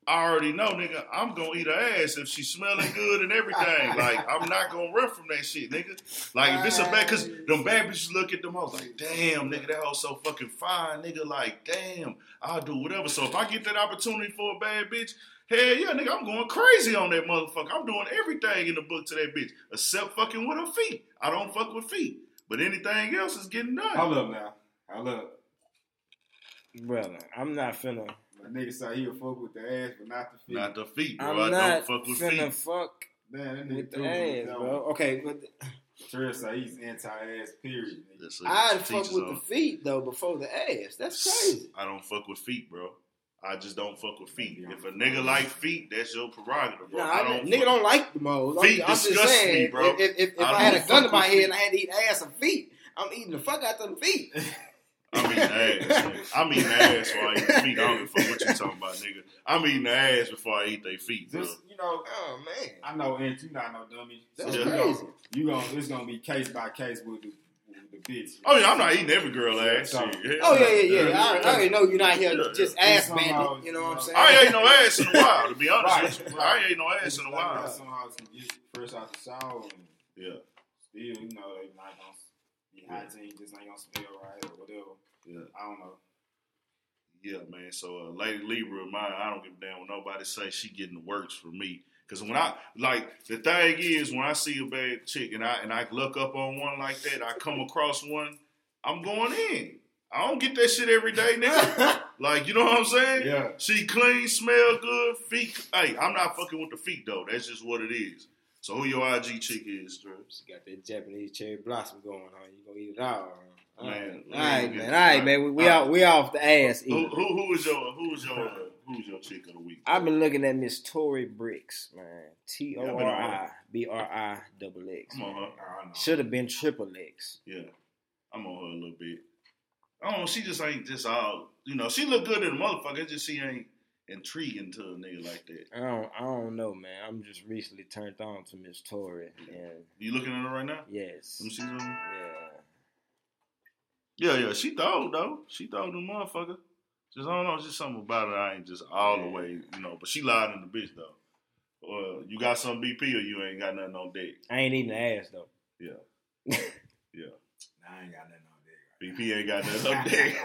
I already know, nigga, I'm going to eat her ass if she's smelling good and everything. Like, I'm not going to run from that shit, nigga. Like, if it's a bad, because them bad bitches look at them hoes like, damn, nigga, that hoe's so fucking fine, nigga. Like, damn, I'll do whatever. So if I get that opportunity for a bad bitch, hell yeah, nigga, I'm going crazy on that motherfucker. I'm doing everything in the book to that bitch, except fucking with her feet. I don't fuck with feet. But anything else is getting done. I love now. I love. Brother, I'm not finna. A nigga said he'll fuck with the ass, but not the feet. Not the feet, bro. I don't fuck with feet. I'm not finna fuck with the ass, bro. Okay, but Trill said he's anti-ass, period. I'd fuck with the feet, though, before the ass. That's crazy. I don't fuck with feet, bro. I just don't fuck with feet. Yeah. If a nigga like feet, that's your prerogative, bro. Nah, nigga don't like the moles. Feet disgust me, bro. If I had a gun to my head and I had to eat ass and feet, I'm eating the fuck out them feet. I'm eating ass. I mean ass before I eat their feet. I don't give a fuck what you talking about, nigga. I'm eating the ass before I eat their feet, bro. Just, you know, oh man. I know, and you not no dummy. That's crazy. It's gonna be case by case with the bitch. Oh yeah, I'm not eating every girl ass. So, yeah. I already know you're not here just ass bandit. You know what I'm saying? I ain't no ass in a while, to be honest with you. I ain't no ass in a while. Somehow it's gonna get fresh out the shower. And still, you know, they not gonna. Hygiene just ain't gonna smell right or whatever. Yeah. I don't know. Yeah, man. So, Lady Libra, I don't give a damn what nobody say. She getting the works for me. Because when I, like, the thing is, when I see a bad chick and I look up on one like that, I come across one, I'm going in. I don't get that shit every day, nigga. Like, you know what I'm saying? Yeah. She clean, smell good, feet. Hey, I'm not fucking with the feet, though. That's just what it is. So who your IG chick is, Drew? She got that Japanese cherry blossom going on. You gonna eat it all, man? All right, man. We off the ass. Who is your chick of the week? I've been looking at Miss Tori Bricks, man. ToriBrix. I'm on her. Should have been Triple X. Yeah, I'm on her a little bit. Oh, she just ain't just all. You know, she look good in the motherfucker. Just she ain't intriguing to a nigga like that. I don't know, man. I'm just recently turned on to Miss Tori. And you looking at her right now? Yes. Let me see something. Yeah. She thought though. She thought the motherfucker. Just I don't know. Just something about her. I ain't just all the way, you know. But she lied in the bitch though. Or you got some BP, or you ain't got nothing on deck. I ain't eating the ass though. Yeah. I ain't got nothing on deck. BP ain't got nothing on deck.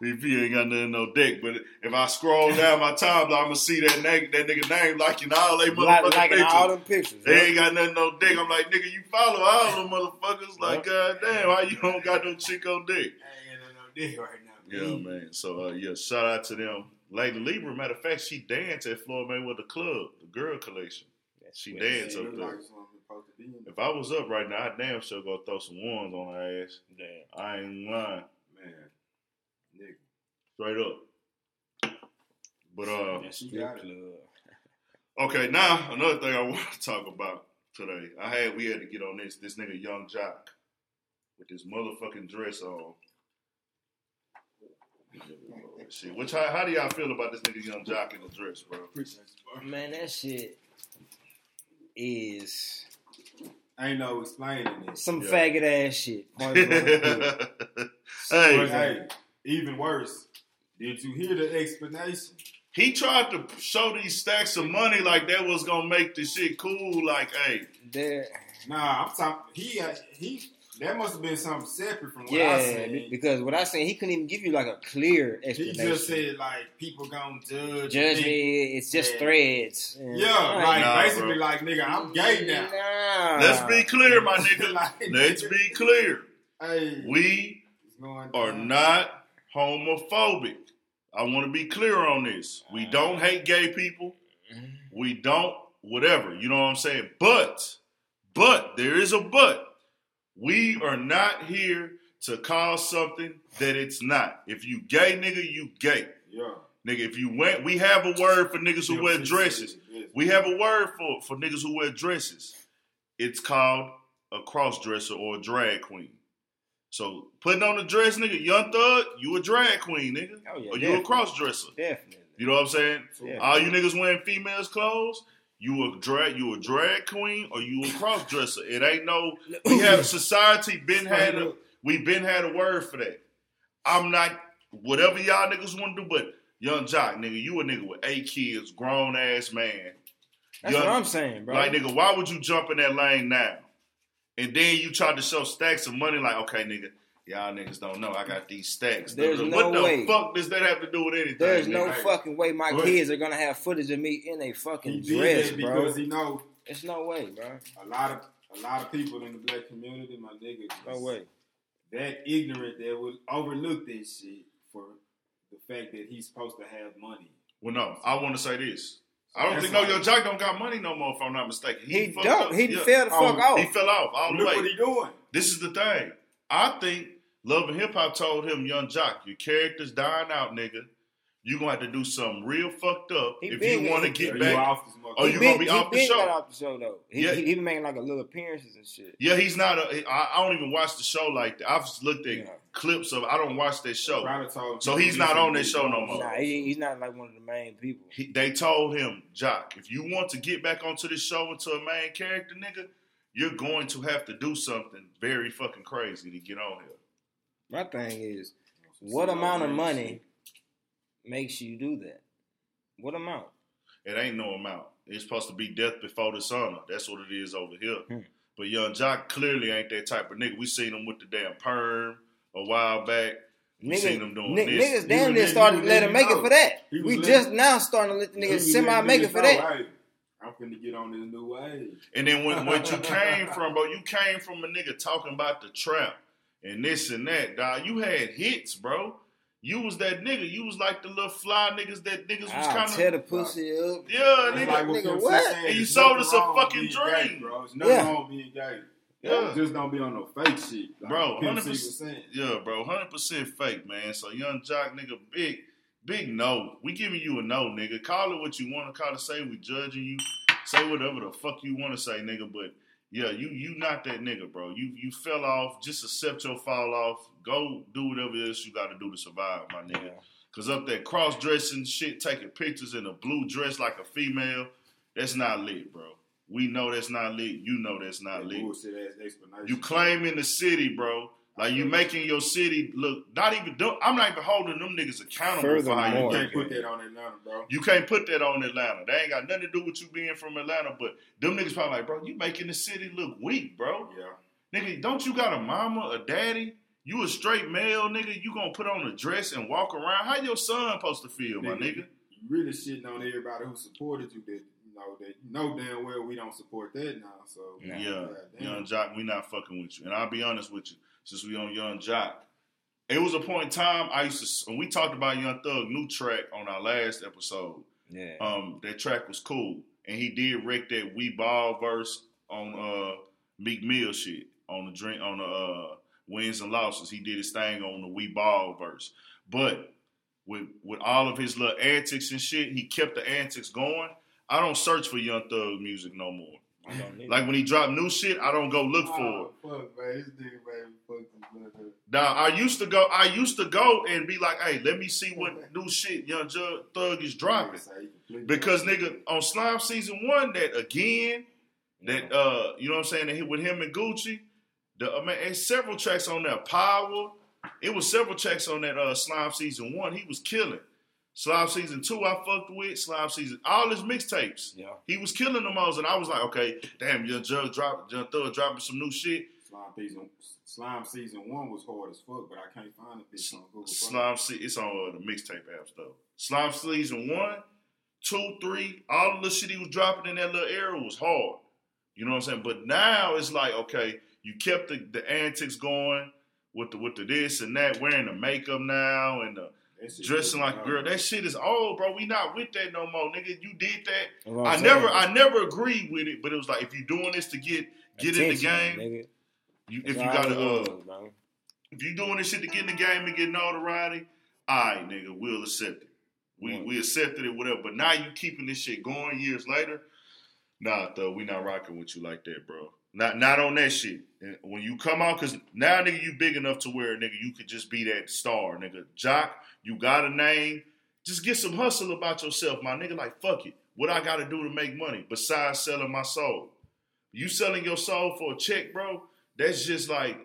BP ain't got nothing no dick, but if I scroll down my timeline, I'm gonna see that nigga name like in all they motherfucking pictures. All them pictures. They ain't got nothing no dick. I'm like, nigga, you follow all them motherfuckers. Like, goddamn, how you don't got no chick on dick? I ain't got no dick right now. Man. Yeah, man. So, shout out to them. Lady Libra, matter of fact, she danced at Floyd Mayweather Club, the girl collection. She danced up there. If I was up right now, I damn sure go throw some ones on her ass. Damn. I ain't lying. Man. Straight up. But, okay, now, another thing I want to talk about today. We had to get on this nigga Young Jock with his motherfucking dress on. Shit. Which, how do y'all feel about this nigga Young Jock in the dress, bro? Man, that shit is... Ain't no explaining it. Some faggot ass shit. Hey. Even worse, did you hear the explanation? He tried to show these stacks of money like that was gonna make the shit cool. Like, hey, I'm talking. He that must have been something separate from what I said. Yeah, because what I said, he couldn't even give you like a clear explanation. He just said like people gonna judge me. It's just threads. Basically, bro. Like nigga, I'm gay now. Let's be clear, my nigga. Let's be clear. Hey, we are not homophobic. I want to be clear on this. We don't hate gay people. We don't whatever. You know what I'm saying? But there is a but. We are not here to call something that it's not. If you gay, nigga, you gay. Yeah. Nigga, if you went, we have a word for niggas who wear dresses. We have a word for niggas who wear dresses. It's called a cross-dresser or a drag queen. So, putting on a dress, nigga, Young Thug, you a drag queen, nigga. Oh, yeah, or you a cross-dresser. Definitely. You know what I'm saying? Definitely. All you niggas wearing females' clothes, you a drag queen or you a cross-dresser. It ain't no... We have society we been had a word for that. I'm not... Whatever y'all niggas want to do, but Young Jock, nigga, you a nigga with 8 kids, grown ass man. That's what I'm saying, bro. Like, nigga, why would you jump in that lane now? And then you try to show stacks of money, like, okay, nigga, y'all niggas don't know I got these stacks. There's no what the way. Fuck does that have to do with anything? There's no nigga? Fucking way my kids are gonna have footage of me in a fucking dress, bro. Because he know it's no way, bro. A lot of people in the black community, my nigga, no way. That ignorant that would overlook this shit for the fact that he's supposed to have money. Well, no, I want to say this. I don't think Young Jock don't got money no more, if I'm not mistaken. He don't. He fell off. He fell off all the way. Look what he doing. This is the thing. I think Love and Hip Hop told him, Young Jock, your character's dying out, nigga. You're going to have to do something real fucked up if you want to get back. Or you're going to be off the show. He got off the show, though. He been making like a little appearances and shit. Yeah, he's not I don't even watch the show like that. I've just looked at clips of it. I don't watch that show. So he's not on that show no more. Nah, he's not like one of the main people. They told him, Jock, if you want to get back onto the show into a main character, nigga, you're going to have to do something very fucking crazy to get on here. My thing is, what amount of money makes you do that? What amount? It ain't no amount. It's supposed to be death before dishonor. That's what it is over here. But Young Jock clearly ain't that type of nigga. We seen him with the damn perm a while back. We seen him doing this. Niggas damn near started to let him make it for that. We just now starting to let the niggas semi-make it for that. I'm finna get on this new wave. And then when you came from, bro, you came from a nigga talking about the trap and this and that, dog. You had hits, bro. You was that nigga. You was like the little fly niggas that niggas was kind of tear the pussy up. Yeah, nigga. Like nigga what? And you sold us a fucking dream, bro. It's nothing wrong with being gay. Yeah, just don't be on no fake shit, like bro. 100%. Yeah, bro. 100% fake, man. So Young Jock, nigga, big no. We giving you a no, nigga. Call it what you want to call it. Say we judging you. Say whatever the fuck you want to say, nigga. But yeah, you not that nigga, bro. You fell off. Just accept your fall off. Go do whatever else you got to do to survive, my nigga. Because up that cross-dressing shit, taking pictures in a blue dress like a female, that's not lit, bro. We know that's not lit. You know that's not lit. You claiming the city, bro. Like, you making your city look, I'm not even holding them niggas accountable for how you can't put that on Atlanta, bro. You can't put that on Atlanta. They ain't got nothing to do with you being from Atlanta, but them niggas probably like, bro, you making the city look weak, bro. Yeah. Nigga, don't you got a mama, a daddy? You a straight male, nigga. You gonna put on a dress and walk around? How your son supposed to feel, my nigga? You really shitting on everybody who supported you that. They know damn well we don't support that now. So yeah, Young Jock, we not fucking with you. And I'll be honest with you, since we on Young Jock, it was a point in time I used to. When we talked about Young Thug new track on our last episode, that track was cool, and he did wreck that "We Ball" verse on Meek Mill shit on the drink on the wins and losses. He did his thing on the "We Ball" verse, but with all of his little antics and shit, he kept the antics going. I don't search for Young Thug music no more. Like when he dropped new shit, I don't go look for it. Fuck, man, this nigga made me fuck this. Now I used to go and be like, "Hey, let me see what new shit Young Thug is dropping." Because nigga, on Slime Season 1, you know what I'm saying? That hit with him and Gucci, there's several tracks on that Power. It was several tracks on that Slime Season 1. He was killing. Slime Season 2 I fucked with, all his mixtapes. Yeah. He was killing them all, and I was like, okay, damn, Young Thug dropping some new shit. Slime Season 1 was hard as fuck, but I can't find the bitch on Google. It's on the mixtape apps, though. Slime Season 1, 2, 3, all the little shit he was dropping in that little era was hard. You know what I'm saying? But now it's like, okay, you kept the antics going with the this and that, wearing the makeup now and the dressing like a girl. That shit is old, bro. We not with that no more, nigga. You did that. I never agreed with it, but it was like, if you doing this to get in the game, if you doing this shit to get in the game and get notoriety, all right, nigga, we'll accept it. We accepted it, whatever. But now you keeping this shit going years later. Nah, though, we not rocking with you like that, bro. Not on that shit. And when you come out, because now, nigga, you big enough to where, nigga, you could just be that star, nigga. Jock, you got a name. Just get some hustle about yourself, my nigga. Like, fuck it. What I got to do to make money besides selling my soul? You selling your soul for a check, bro? That's just like,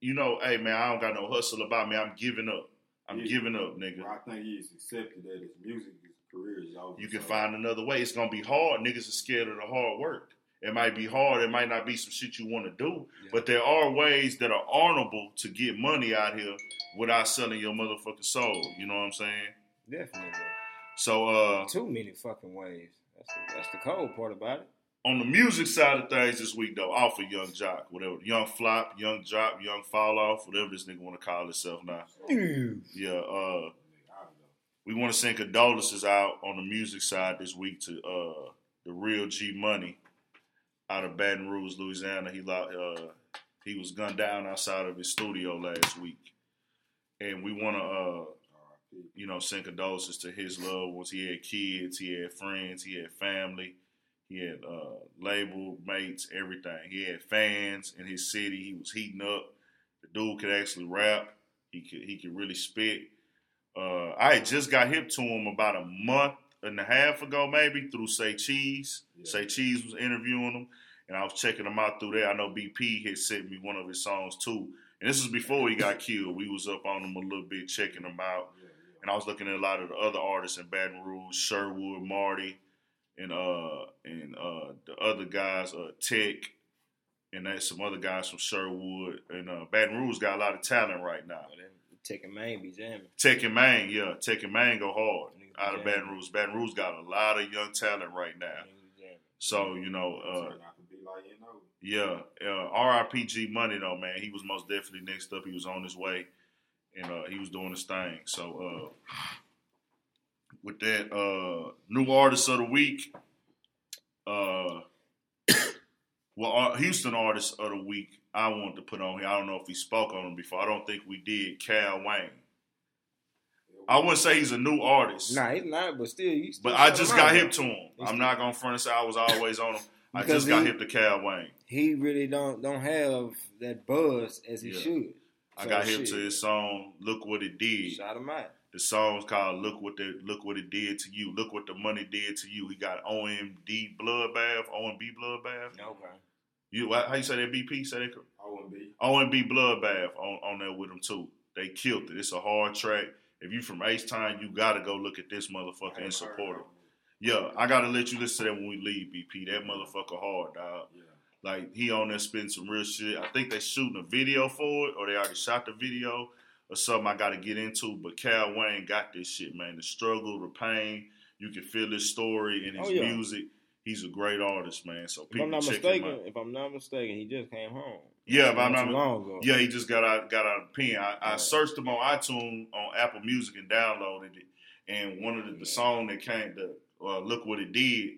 you know, hey, man, I don't got no hustle about me. I'm giving up. I'm giving up, nigga. I think he's accepted that his music, his career is over. You can find another way. It's going to be hard. Niggas are scared of the hard work. It might be hard. It might not be some shit you want to do. Yeah. But there are ways that are honorable to get money out here without selling your motherfucking soul. You know what I'm saying? Definitely. So, too many fucking ways. That's the cold part about it. On the music side of things this week, though, off of Young Jock, whatever. Young Flop, Young Jock, Young Fall Off, whatever this nigga want to call himself now. Yeah. We want to send condolences out on the music side this week to the real G Money out of Baton Rouge, Louisiana. He was gunned down outside of his studio last week. And we want to, send condolences to his loved ones. He had kids, he had friends, he had family. He had label mates, everything. He had fans in his city. He was heating up. The dude could actually rap. He could really spit. I had just got hip to him about a month and a half ago, maybe, through Say Cheese. Yeah. Say Cheese was interviewing him, and I was checking him out through there. I know BP had sent me one of his songs, too. And this was before he got killed. We was up on him a little bit, checking him out. Yeah, yeah. And I was looking at a lot of the other artists in Baton Rouge, Sherwood, Marty, and the other guys, Tech, and some other guys from Sherwood. And Baton Rouge got a lot of talent right now. Tech and Maine be jamming. Tech and Maine, yeah. Tech and Maine go hard out of Baton Rouge. Baton Rouge got a lot of young talent right now. So, R.I.P. G Money, though, man. He was most definitely next up. He was on his way, and he was doing his thing. So, with that, new artist of the week, Houston artist of the week, I wanted to put on here. I don't know if we spoke on him before. I don't think we did. Cal Wayne. I wouldn't say he's a new artist. Nah, he's not, but still. But I just got hip to him. I'm not going to front and say I was always on him. I just got hip to Cal Wayne. He really don't have that buzz as he should. I got hip to his song, Look What It Did. Shout him out. The song's called Look What It Did to You. Look What the Money Did to You. He got OMB Bloodbath. Okay. How you say that, BP? Say that? OMB Bloodbath on there with them, too. They killed it. It's a hard track. If you from H-Town, you got to go look at this motherfucker and support him. Yeah, I got to let you listen to that when we leave, BP. That motherfucker hard, dog. Yeah. Like, he on there spitting some real shit. I think they shooting a video for it, or they already shot the video. Or something I got to get into, but Cal Wayne got this shit, man. The struggle, the pain, you can feel his story in his music. He's a great artist, man. So people if I'm not mistaken, he just came home. Yeah, if I'm not long ago. Yeah, he just got out of pen. I searched him on iTunes, on Apple Music, and downloaded it. And one of the song that came to Look What It Did,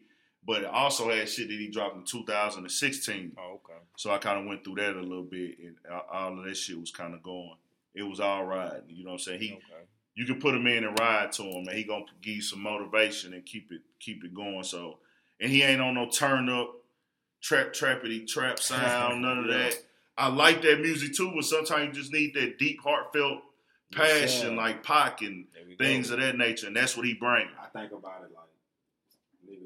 but it also had shit that he dropped in 2016. Oh, okay. So I kind of went through that a little bit, and all of that shit was kind of going. It was all right. You know what I'm saying? You can put him in and ride to him, and he gonna give you some motivation and keep it going. So, and he ain't on no turn up, trap sound, none of that. I like that music too, but sometimes you just need that deep, heartfelt passion, like Pac and things of that nature, and that's what he brings. I think about it like,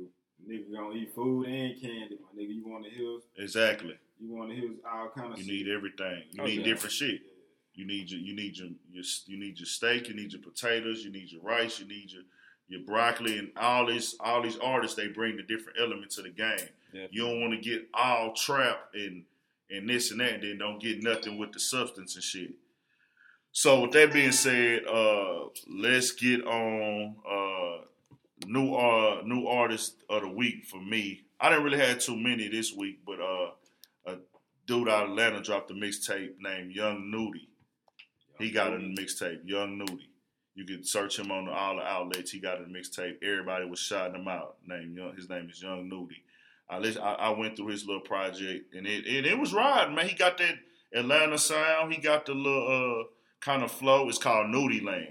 nigga gonna eat food and candy, my nigga. You want the hills? Exactly. You want the hills? All kind of. You need everything. You need different shit. You need your steak. You need your potatoes. You need your rice. You need your broccoli and all these artists. They bring the different elements to the game. Yeah. You don't want to get all trap and this and that, and then don't get nothing with the substance and shit. So with that being said, let's get on new artist of the week for me. I didn't really have too many this week, but a dude out of Atlanta dropped a mixtape named Young Nudy. He got a mixtape, Young Nudy. You can search him on all the outlets. He got a mixtape. Everybody was shouting him out. His name is Young Nudy. I went through his little project, and it was riding, man. He got that Atlanta sound. He got the little kind of flow. It's called Nudy Land.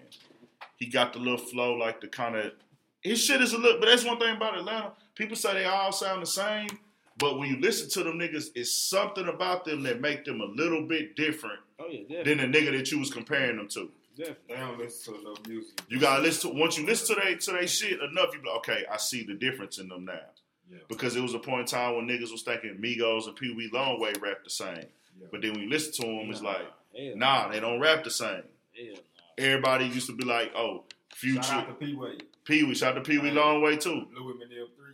He got the little flow, like the kind of – his shit is a little – but that's one thing about Atlanta. People say they all sound the same, but when you listen to them niggas, it's something about them that make them a little bit different. Oh, yeah, than the nigga that you was comparing them to. Definitely. They don't listen to enough music. You gotta listen to once you listen to their shit enough, you be like, okay, I see the difference in them now. Yeah. Because it was a point in time when niggas was thinking Migos and Pee Wee Longway rap the same. Yeah. But then when you listen to them, it's like, they don't rap the same. Yeah. everybody used to be like, oh, Future. Shout out to Pee Wee. Shout out to Pee Wee Longway, too.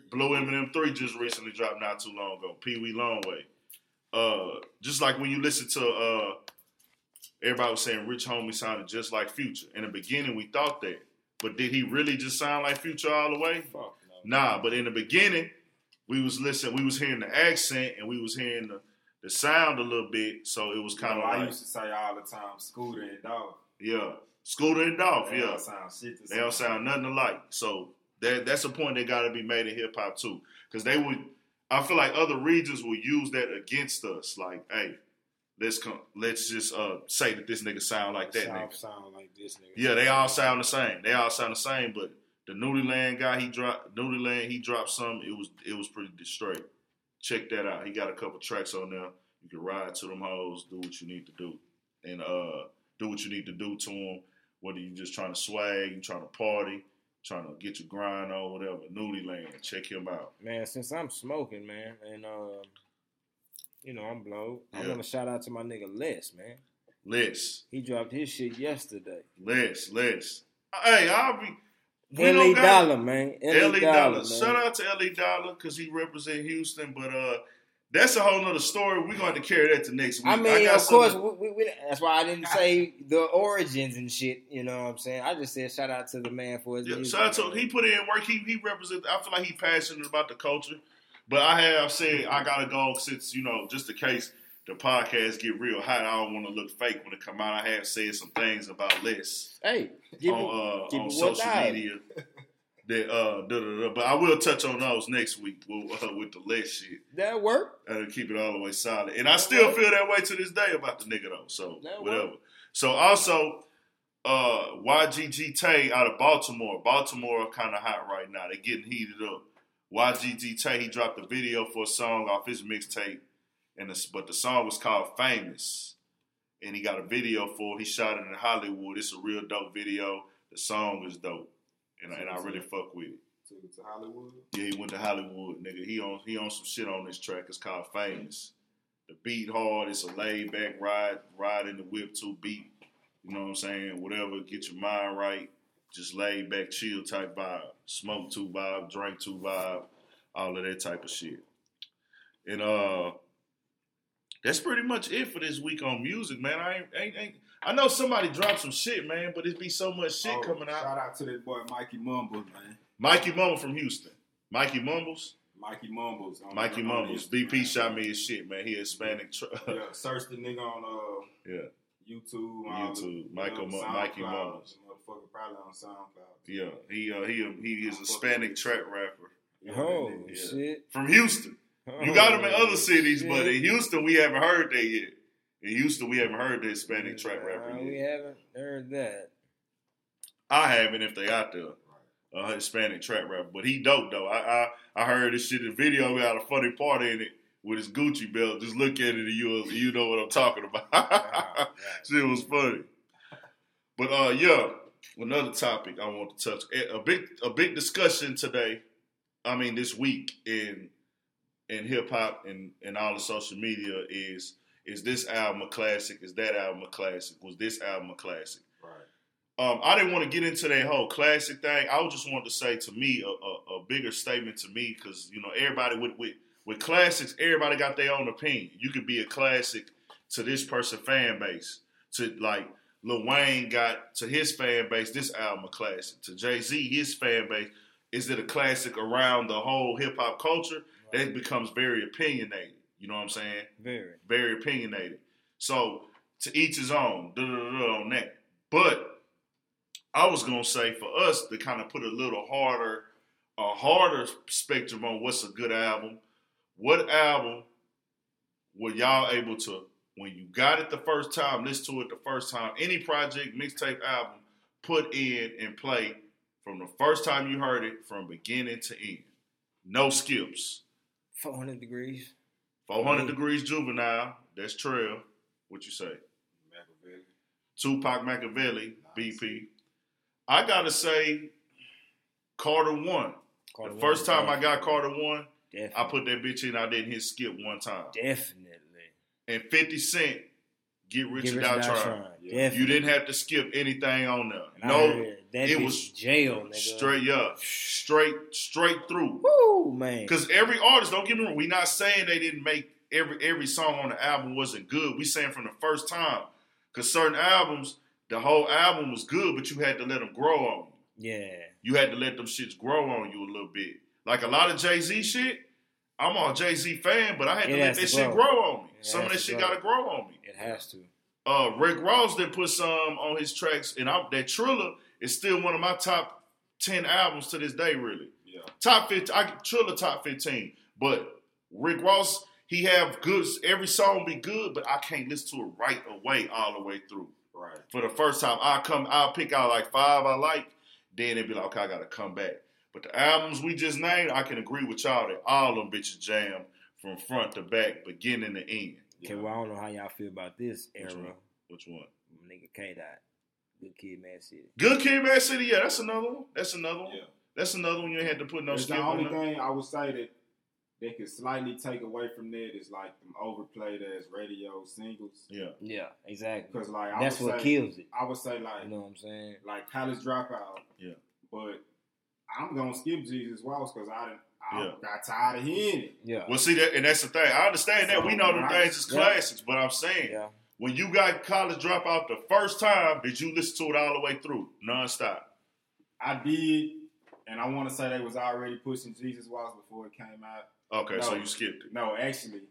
Blue M&M 3 just recently dropped not too long ago. Pee Wee Longway. Just like when you listen to, everybody was saying Rich Homie sounded just like Future. In the beginning, we thought that. But did he really just sound like Future all the way? Fuck no. Nah, but in the beginning, we was listening. We was hearing the accent and we was hearing the sound a little bit. So it was kind of like... I used to say all the time, Scooter and Dolph. Yeah. Scooter and Dolph, yeah. They don't sound shit to say. They don't sound nothing alike. So that's a point that got to be made in hip-hop, too. Because they would... I feel like other regions will use that against us. Like, hey, let's just say that this nigga sound like that nigga. Sound like this nigga. Yeah, they all sound the same. But the Nudyland guy, he dropped some. It was pretty straight. Check that out. He got a couple tracks on there. You can ride to them hoes, do what you need to do, and do what you need to do to them. Whether you just trying to swag, you trying to party, trying to get your grind on, whatever. Nudyland, check him out. Man, since I'm smoking, man, and I'm blowed. Yeah. I want to shout out to my nigga Les, man. Les. He dropped his shit yesterday. Les. Hey, I'll be... L.A. Dollar, man. L.A. Dollar. Shout out to L.A. Dollar because he represent Houston, but that's a whole nother story. We're going to carry that to next week. I mean, of course, we, that's why I didn't say the origins and shit, you know what I'm saying? I just said shout out to the man for his music. Shout out to he put in work. He represents, I feel like he passionate about the culture, but I have said I got to go since, just in case the podcast get real hot. I don't want to look fake when it come out. I have said some things about Les on social media. But I will touch on those next week with the Les shit. That work. And keep it all the way solid. And I still feel that way to this day about the nigga though. So whatever. Work. So also, YGG Tay out of Baltimore. Baltimore are kind of hot right now. They're getting heated up. YGG Tay, he dropped a video for a song off his mixtape, but the song was called Famous, and he got a video for it. He shot it in Hollywood. It's a real dope video. The song is dope. And I really fuck with it. So it's to Hollywood? Yeah, he went to Hollywood, nigga. He on some shit on this track. It's called Famous. The beat hard. It's a laid back ride in the whip too beat. You know what I'm saying? Whatever, get your mind right. Just laid back, chill type vibe. Smoke too vibe, drink too vibe. All of that type of shit. And that's pretty much it for this week on music, man. I know somebody dropped some shit, man, but it be so much shit coming out. Shout out to that boy Mikey Mumbles, man. Mikey Mumble from Houston. Mikey Mumbles. BP shot me his shit, man. He Hispanic. Search the nigga on YouTube. Mikey Mumbles. Motherfucker probably on SoundCloud. Yeah, he is a Hispanic trap rapper. Oh shit! From Houston. You got them in other cities, but in Houston we haven't heard that yet. In Houston, we haven't heard the Hispanic trap rapper yet. We haven't heard that. I haven't, if they out there, a Hispanic trap rapper. But he dope, though. I heard this shit in the video. We got a funny part in it with his Gucci belt. Just look at it and you know what I'm talking about. Wow. Shit was funny. But, another topic I want to touch. A big discussion today, this week in hip-hop and all the social media is this album a classic? Is that album a classic? Was this album a classic? Right. I didn't want to get into that whole classic thing. I just wanted to say, to me, a bigger statement to me, because, everybody with classics, everybody got their own opinion. You could be a classic to this person's fan base. To, like, Lil Wayne got to his fan base, this album a classic. To Jay-Z, his fan base, is it a classic around the whole hip-hop culture? Right. That becomes very opinionated. You know what I'm saying? Very. Very opinionated. So, to each his own, on that. But, I was going to say, for us to kind of put a harder spectrum on what's a good album, what album were y'all able to, when you got it the first time, listen to it the first time, any project, mixtape, album, put in and play from the first time you heard it, from beginning to end. No skips. 400 Degrees. 400 Degrees Juvenile, that's Trail. What you say? Machiavelli. Tupac Machiavelli, nice. BP. I got to say Carter 1. The first time I got Carter 1, definitely. I put that bitch in. I didn't hit skip one time. Definitely. And 50 Cent, Get Rich or Die Trying. Yeah. You didn't have to skip anything on there. And no, that it was jail, nigga. Straight up, straight through. Woo, man. Because every artist, don't get me wrong, we not saying they didn't make every song on the album wasn't good. We saying from the first time, because certain albums, the whole album was good, but you had to let them grow on you. Yeah, you had to let them shits grow on you a little bit. Like a lot of Jay-Z shit. I'm a Jay-Z fan, but I had to let that shit grow on me. Some of that shit got to grow on me. It has to. Rick Ross did put some on his tracks, and that Triller is still one of my top 10 albums to this day, really. Yeah. Top 15. Triller top 15. But Rick Ross, he have goods. Every song be good, but I can't listen to it right away all the way through. Right. For the first time, I'll pick out like five I like, then it'd be like, okay, I got to come back. But the albums we just named, I can agree with y'all that all them bitches jam from front to back, beginning to end. Okay, well, I don't know how y'all feel about this era. Which one? Nigga K-Dot. Good Kid, Mad City. Good Kid, Mad City, yeah, that's another one. Yeah. That's another one you ain't had to put no skip on. The only thing I would say that they could slightly take away from that is like them overplayed as radio singles. Yeah. Yeah, exactly. Because like, that's what kills it. I would say like, you know what I'm saying? Like College Dropout. Yeah. But I'm gonna skip Jesus Walls because I got tired of hearing it. Yeah. Well, see that, and that's the thing. I understand that we know them things is classics, but I'm saying when you got College Dropout the first time, did you listen to it all the way through, nonstop? I did, and I want to say they was already pushing Jesus Walls before it came out. Okay, so you skipped it? No, actually,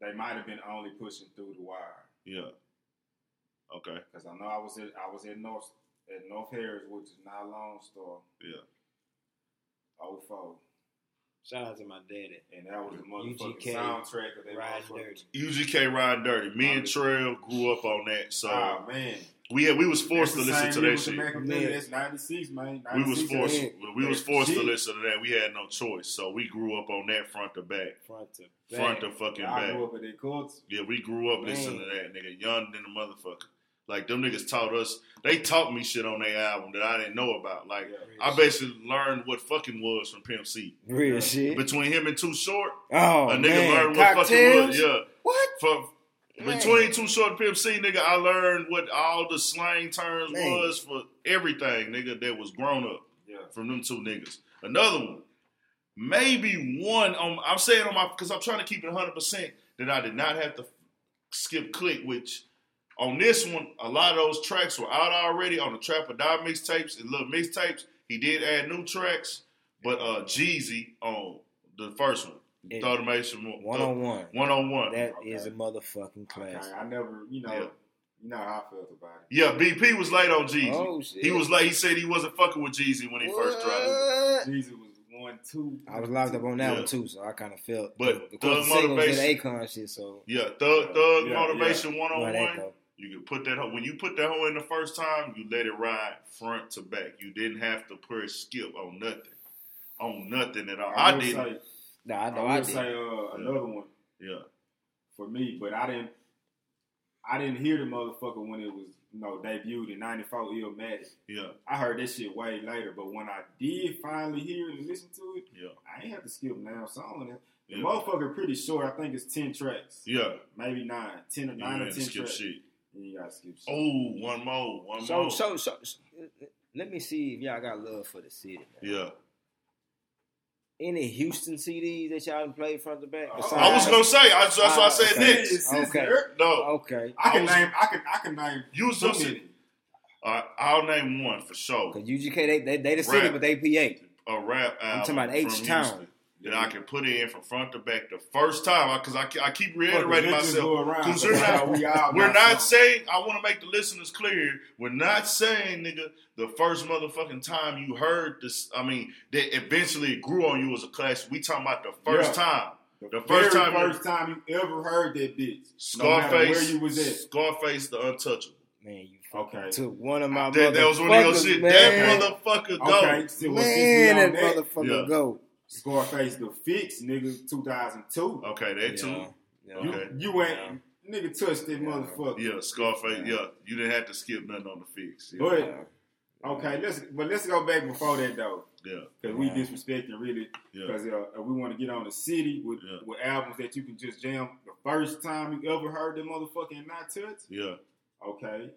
they might have been only pushing Through the Wire. Yeah. Okay. Because I know I was at North. At North Harris, which is not a long store. Yeah. 04. Shout out to my daddy. And that was the motherfucking UGK soundtrack of that motherfucker. UGK Riding Dirty. Me and Trail grew up on that. So man. We was forced to listen to that shit. That's 96, man. 96 we was forced to listen to that. We had no choice. So we grew up on that front to back. Front to fucking back. I grew up in that culture. Yeah, we grew up listening to that, nigga. Younger than the motherfucker. Like, them niggas taught us. They taught me shit on their album that I didn't know about. Like, I basically learned what fucking was from Pimp C. Real shit. Between him and Too Short, a nigga learned what fucking was. Yeah. What? Between Too Short and Pimp C, nigga, I learned what all the slang terms was for everything, nigga, that was grown up from them two niggas. Another one. Maybe one, I'm saying on my, because I'm trying to keep it 100% that I did not have to skip click, which... On this one, a lot of those tracks were out already on the Trap or Die mixtapes and little mixtapes. He did add new tracks, but Jeezy on the first one. One on one. That is a motherfucking classic. I never, you know how I felt about it. Yeah, BP was late on Jeezy. Oh, shit. He was late. He said he wasn't fucking with Jeezy when he first dropped. Jeezy was 1, 2. I was locked up on that one too, so I kind of felt. But Thug Motivation, Akon shit. So yeah, Thug Motivation 101. You can put that when you put that hoe in the first time, you let it ride front to back. You didn't have to press skip on nothing, at all. I didn't. I did. Say another one. Yeah, for me, but I didn't hear the motherfucker when it was debuted in '94. Illmatic. Yeah, I heard that shit way later. But when I did finally hear it and listen to it, I ain't have to skip now. So I don't know. The motherfucker pretty short. I think it's 10 tracks. Yeah, maybe 9, 10 or 9 or 10 skip tracks. Shit. You gotta skip shit. Oh, one more. So, let me see if y'all got love for the city. Man. Yeah. Any Houston CDs that y'all played front to back? I was gonna say. That's why I said this. Okay. No. Okay. I can name. You was just. I'll name one for sure. Cause UGK they the city, but they PA. A rap album. I'm talking about H-Town. That I can put in from front to back the first time, because I keep reiterating myself. We're not saying, I want to make the listeners clear, we're not saying, nigga, the first motherfucking time you heard this, that eventually it grew on you as a classic. We talking about the first time. The first time you ever heard that bitch. Scarface. No where you was at. Scarface the Untouchable. Man, you took one of my motherfuckers. That was one of your shit. Man. That motherfucker go. So man, that motherfucker go. Scarface the Fix, nigga, 2002. Okay, that too. Yeah. Okay. You ain't nigga touched that motherfucker. Yeah, Scarface. Yeah, you didn't have to skip nothing on the Fix. Yeah. But okay, let's go back before that though. Yeah, because we disrespecting really. Because if we want to get on the city with albums that you can just jam the First time you ever heard the motherfucking Not Touch? Yeah. Okay.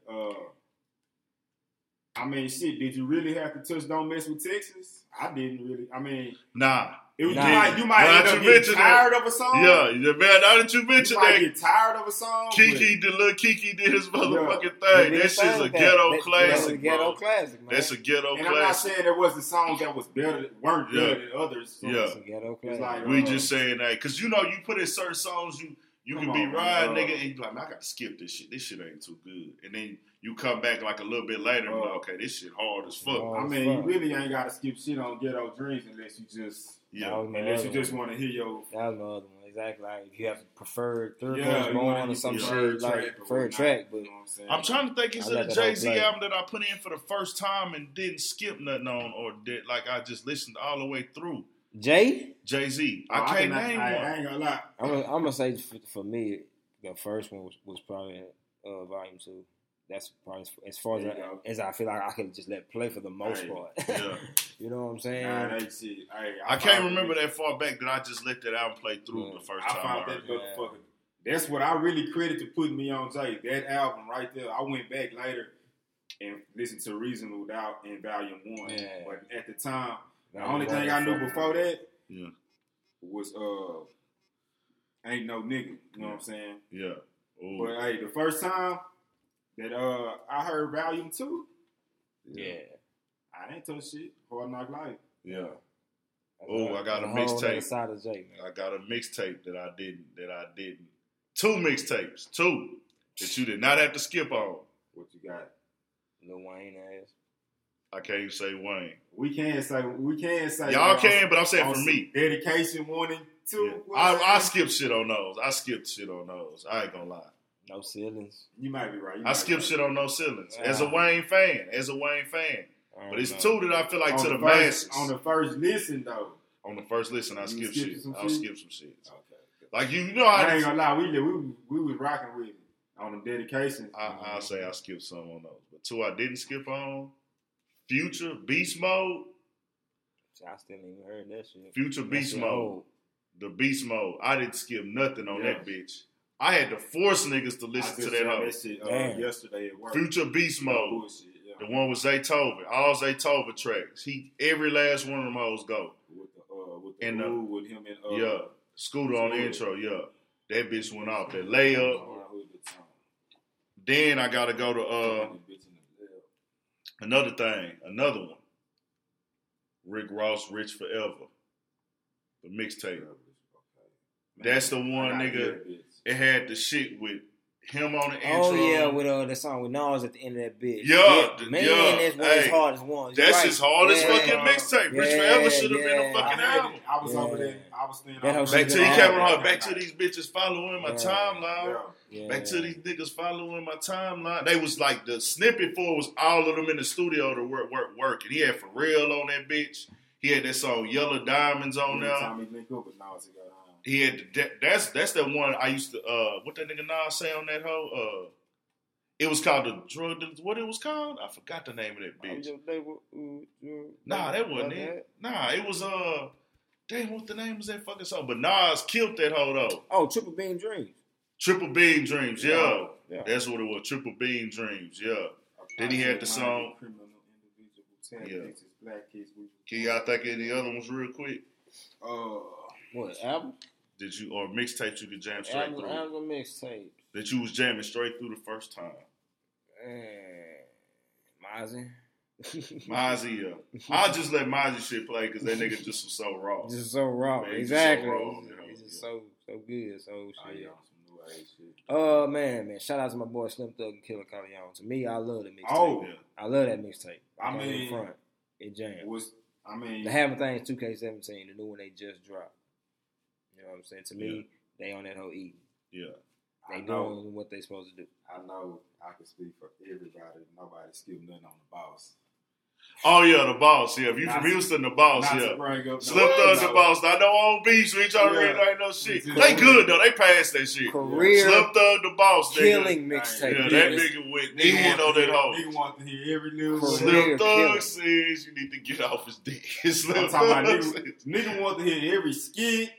I mean, shit, did you really have to touch Don't Mess with Texas? I didn't really. I mean. Nah. It was just like, you might end up getting tired of a song. Yeah, man, now that you mentioned that. You might get tired of a song. Kiki did his motherfucking thing. That shit's a ghetto classic. That's a ghetto classic, man. That's a ghetto classic. And I'm not saying there wasn't songs that was better, weren't better than others. So yeah. It's a ghetto classic. Like, we just saying that. Because, you know, you put in certain songs, you can be riding, nigga, and you like, man, I got to skip this shit. This shit ain't too good. And then you come back like a little bit later and be like, okay, this shit hard as fuck. I mean, you really ain't got to skip shit on Ghetto Dreams unless you just... Yeah, unless you just want to hear your... That was my other one, exactly. Like, if you have preferred third one going on or some shit, like preferred track. But I'm trying to think, is it a Jay-Z album that I put in for the first time and didn't skip nothing on, or did, like, I just listened all the way through? Jay-Z. I can't name one. I ain't gonna lie. I'm gonna say, for me, the first one was probably Volume 2. That's probably as far as I feel like I can just let play for the most part. Yeah. You know what I'm saying? I can't remember that far back that I just let that album play through the first time. I found that motherfucker. That's what I really credit to putting me on Jay. That album right there. I went back later and listened to Reasonable Doubt in Volume 1. Yeah. But at the time, the only thing I knew before that was Ain't No Nigga. You know what I'm saying? Yeah. Ooh. But hey, the first time that I heard Volume 2. Yeah. I ain't told shit. Hard Knock Life. Yeah. Oh, I got a mixtape. I got a mixtape that I didn't. Two mixtapes that you did not have to skip on. What you got? Lil Wayne ass. I can't even say Wayne. We can say. Y'all can, but I'm saying for me. Dedication 1 and 2. Yeah. I skipped shit on those. I ain't gonna lie. No Ceilings. You might be right. I skipped shit on No Ceilings. As a Wayne fan. But it's two that I feel like on to the masses. On the first listen, though. I skip shit. I'll skip some shit. Okay. Like, you know how I ain't gonna lie. We was rocking with it on them dedications. I'll say I skipped some on those. But two I didn't skip on. Future, Beast Mode. I still ain't even heard that shit. Future, Beast Mode. The Beast Mode. I didn't skip nothing on that bitch. I had to force niggas to listen to that hoe. That shit yesterday at work. Future Beast Mode. Bullshit. The one with Zaytoven, all Zaytoven tracks. Every last one of them hoes go. With him and Scooter on the intro. Yeah, that bitch went off. That layup. Then I gotta go to another one. Rick Ross, Rich Forever, the mixtape. That's the one, nigga. It had the shit with him on the intro. Oh, yeah, with that song with Nas at the end of that bitch. Yeah. Man, that's one of his hardest ones. That's his hardest fucking mixtape. Rich Forever should have been a fucking album. I was over there. I was standing on back to he came on her. Back to these bitches following my timeline. Yeah. Back to these niggas following my timeline. They was like, the snippet for was all of them in the studio to work. And he had Pharrell on that bitch. He had that song Yellow Diamonds on there. He had that's the one I used to what that nigga Nas say on that hoe? It was called the drug. What it was called? I forgot the name of that bitch. That wasn't it. It was damn, what the name was that fucking song? But Nas killed that hoe though. Oh, Triple Beam Dreams. Triple Beam Dreams, yeah. That's what it was. Triple Beam Dreams, yeah. Then he had the song. Can y'all think of any other ones real quick? What album? Did you or mixtapes you could jam straight through? Album mixtape that you was jamming straight through the first time. Mozzie, yeah. I just let Mozzie shit play because that nigga just was so raw. Man, exactly. He's just so good. So shit. Oh man, shout out to my boy Slim Thug and Killer Callion. To me, I love the mixtape. Oh, yeah. I love that mixtape. I mean, in front, it jammed. The Having Things 2K17, the new one they just dropped. You know what I'm saying? To me, they on that whole eating. Yeah. They doing what they supposed to do. I know I can speak for everybody. Nobody skipped nothing on The Boss. Oh, yeah, The Boss. Yeah, if you from Houston, The Boss, Slip Thug, The Boss. I know on beats, we ain't trying to read ain't no shit. They good, though. They passed that shit. Slip Thug, The Boss, nigga. Killing mixtape. Yeah, that nigga went in on that hoe. He want to hear every news. Slip Thug says you need to get off his dick. Slip Thug says. Nigga want to hear every skit.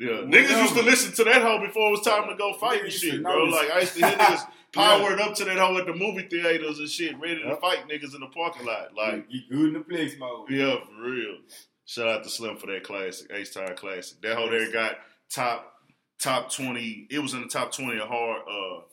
Yeah, niggas used to listen to that hoe before it was time to go fight and shit, bro. Like, I used to hear niggas powered up to that hoe at the movie theaters and shit, ready to fight niggas in the parking lot. Like, you good in the flex mode. Yeah, for real. Shout out to Slim for that classic, Ace Tire Classic. That hoe there got top 20. It was in the top 20 of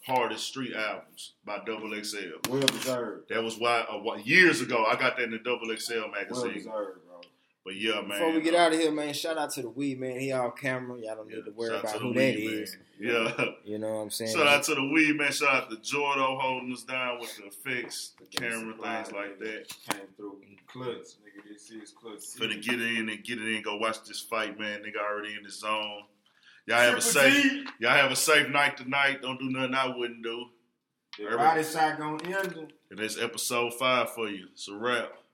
hardest street albums by Double XL. Well deserved. That was why years ago I got that in the Double XL magazine. Well deserved, bro. But yeah, man. Before we get out of here, man, shout out to the Weed man. He off camera. Y'all don't need to worry about who that is. Yeah, you know what I'm saying. Shout out to the Weed man. Shout out to Jordo holding us down with the effects, the camera, things like that. Came through clutch, nigga. This is clutch. Finna get it in. Go watch this fight, man. Nigga already in the zone. Y'all have a safe night tonight. Don't do nothing I wouldn't do. Everybody shotgun ending. And that's episode 5 for you. It's a wrap.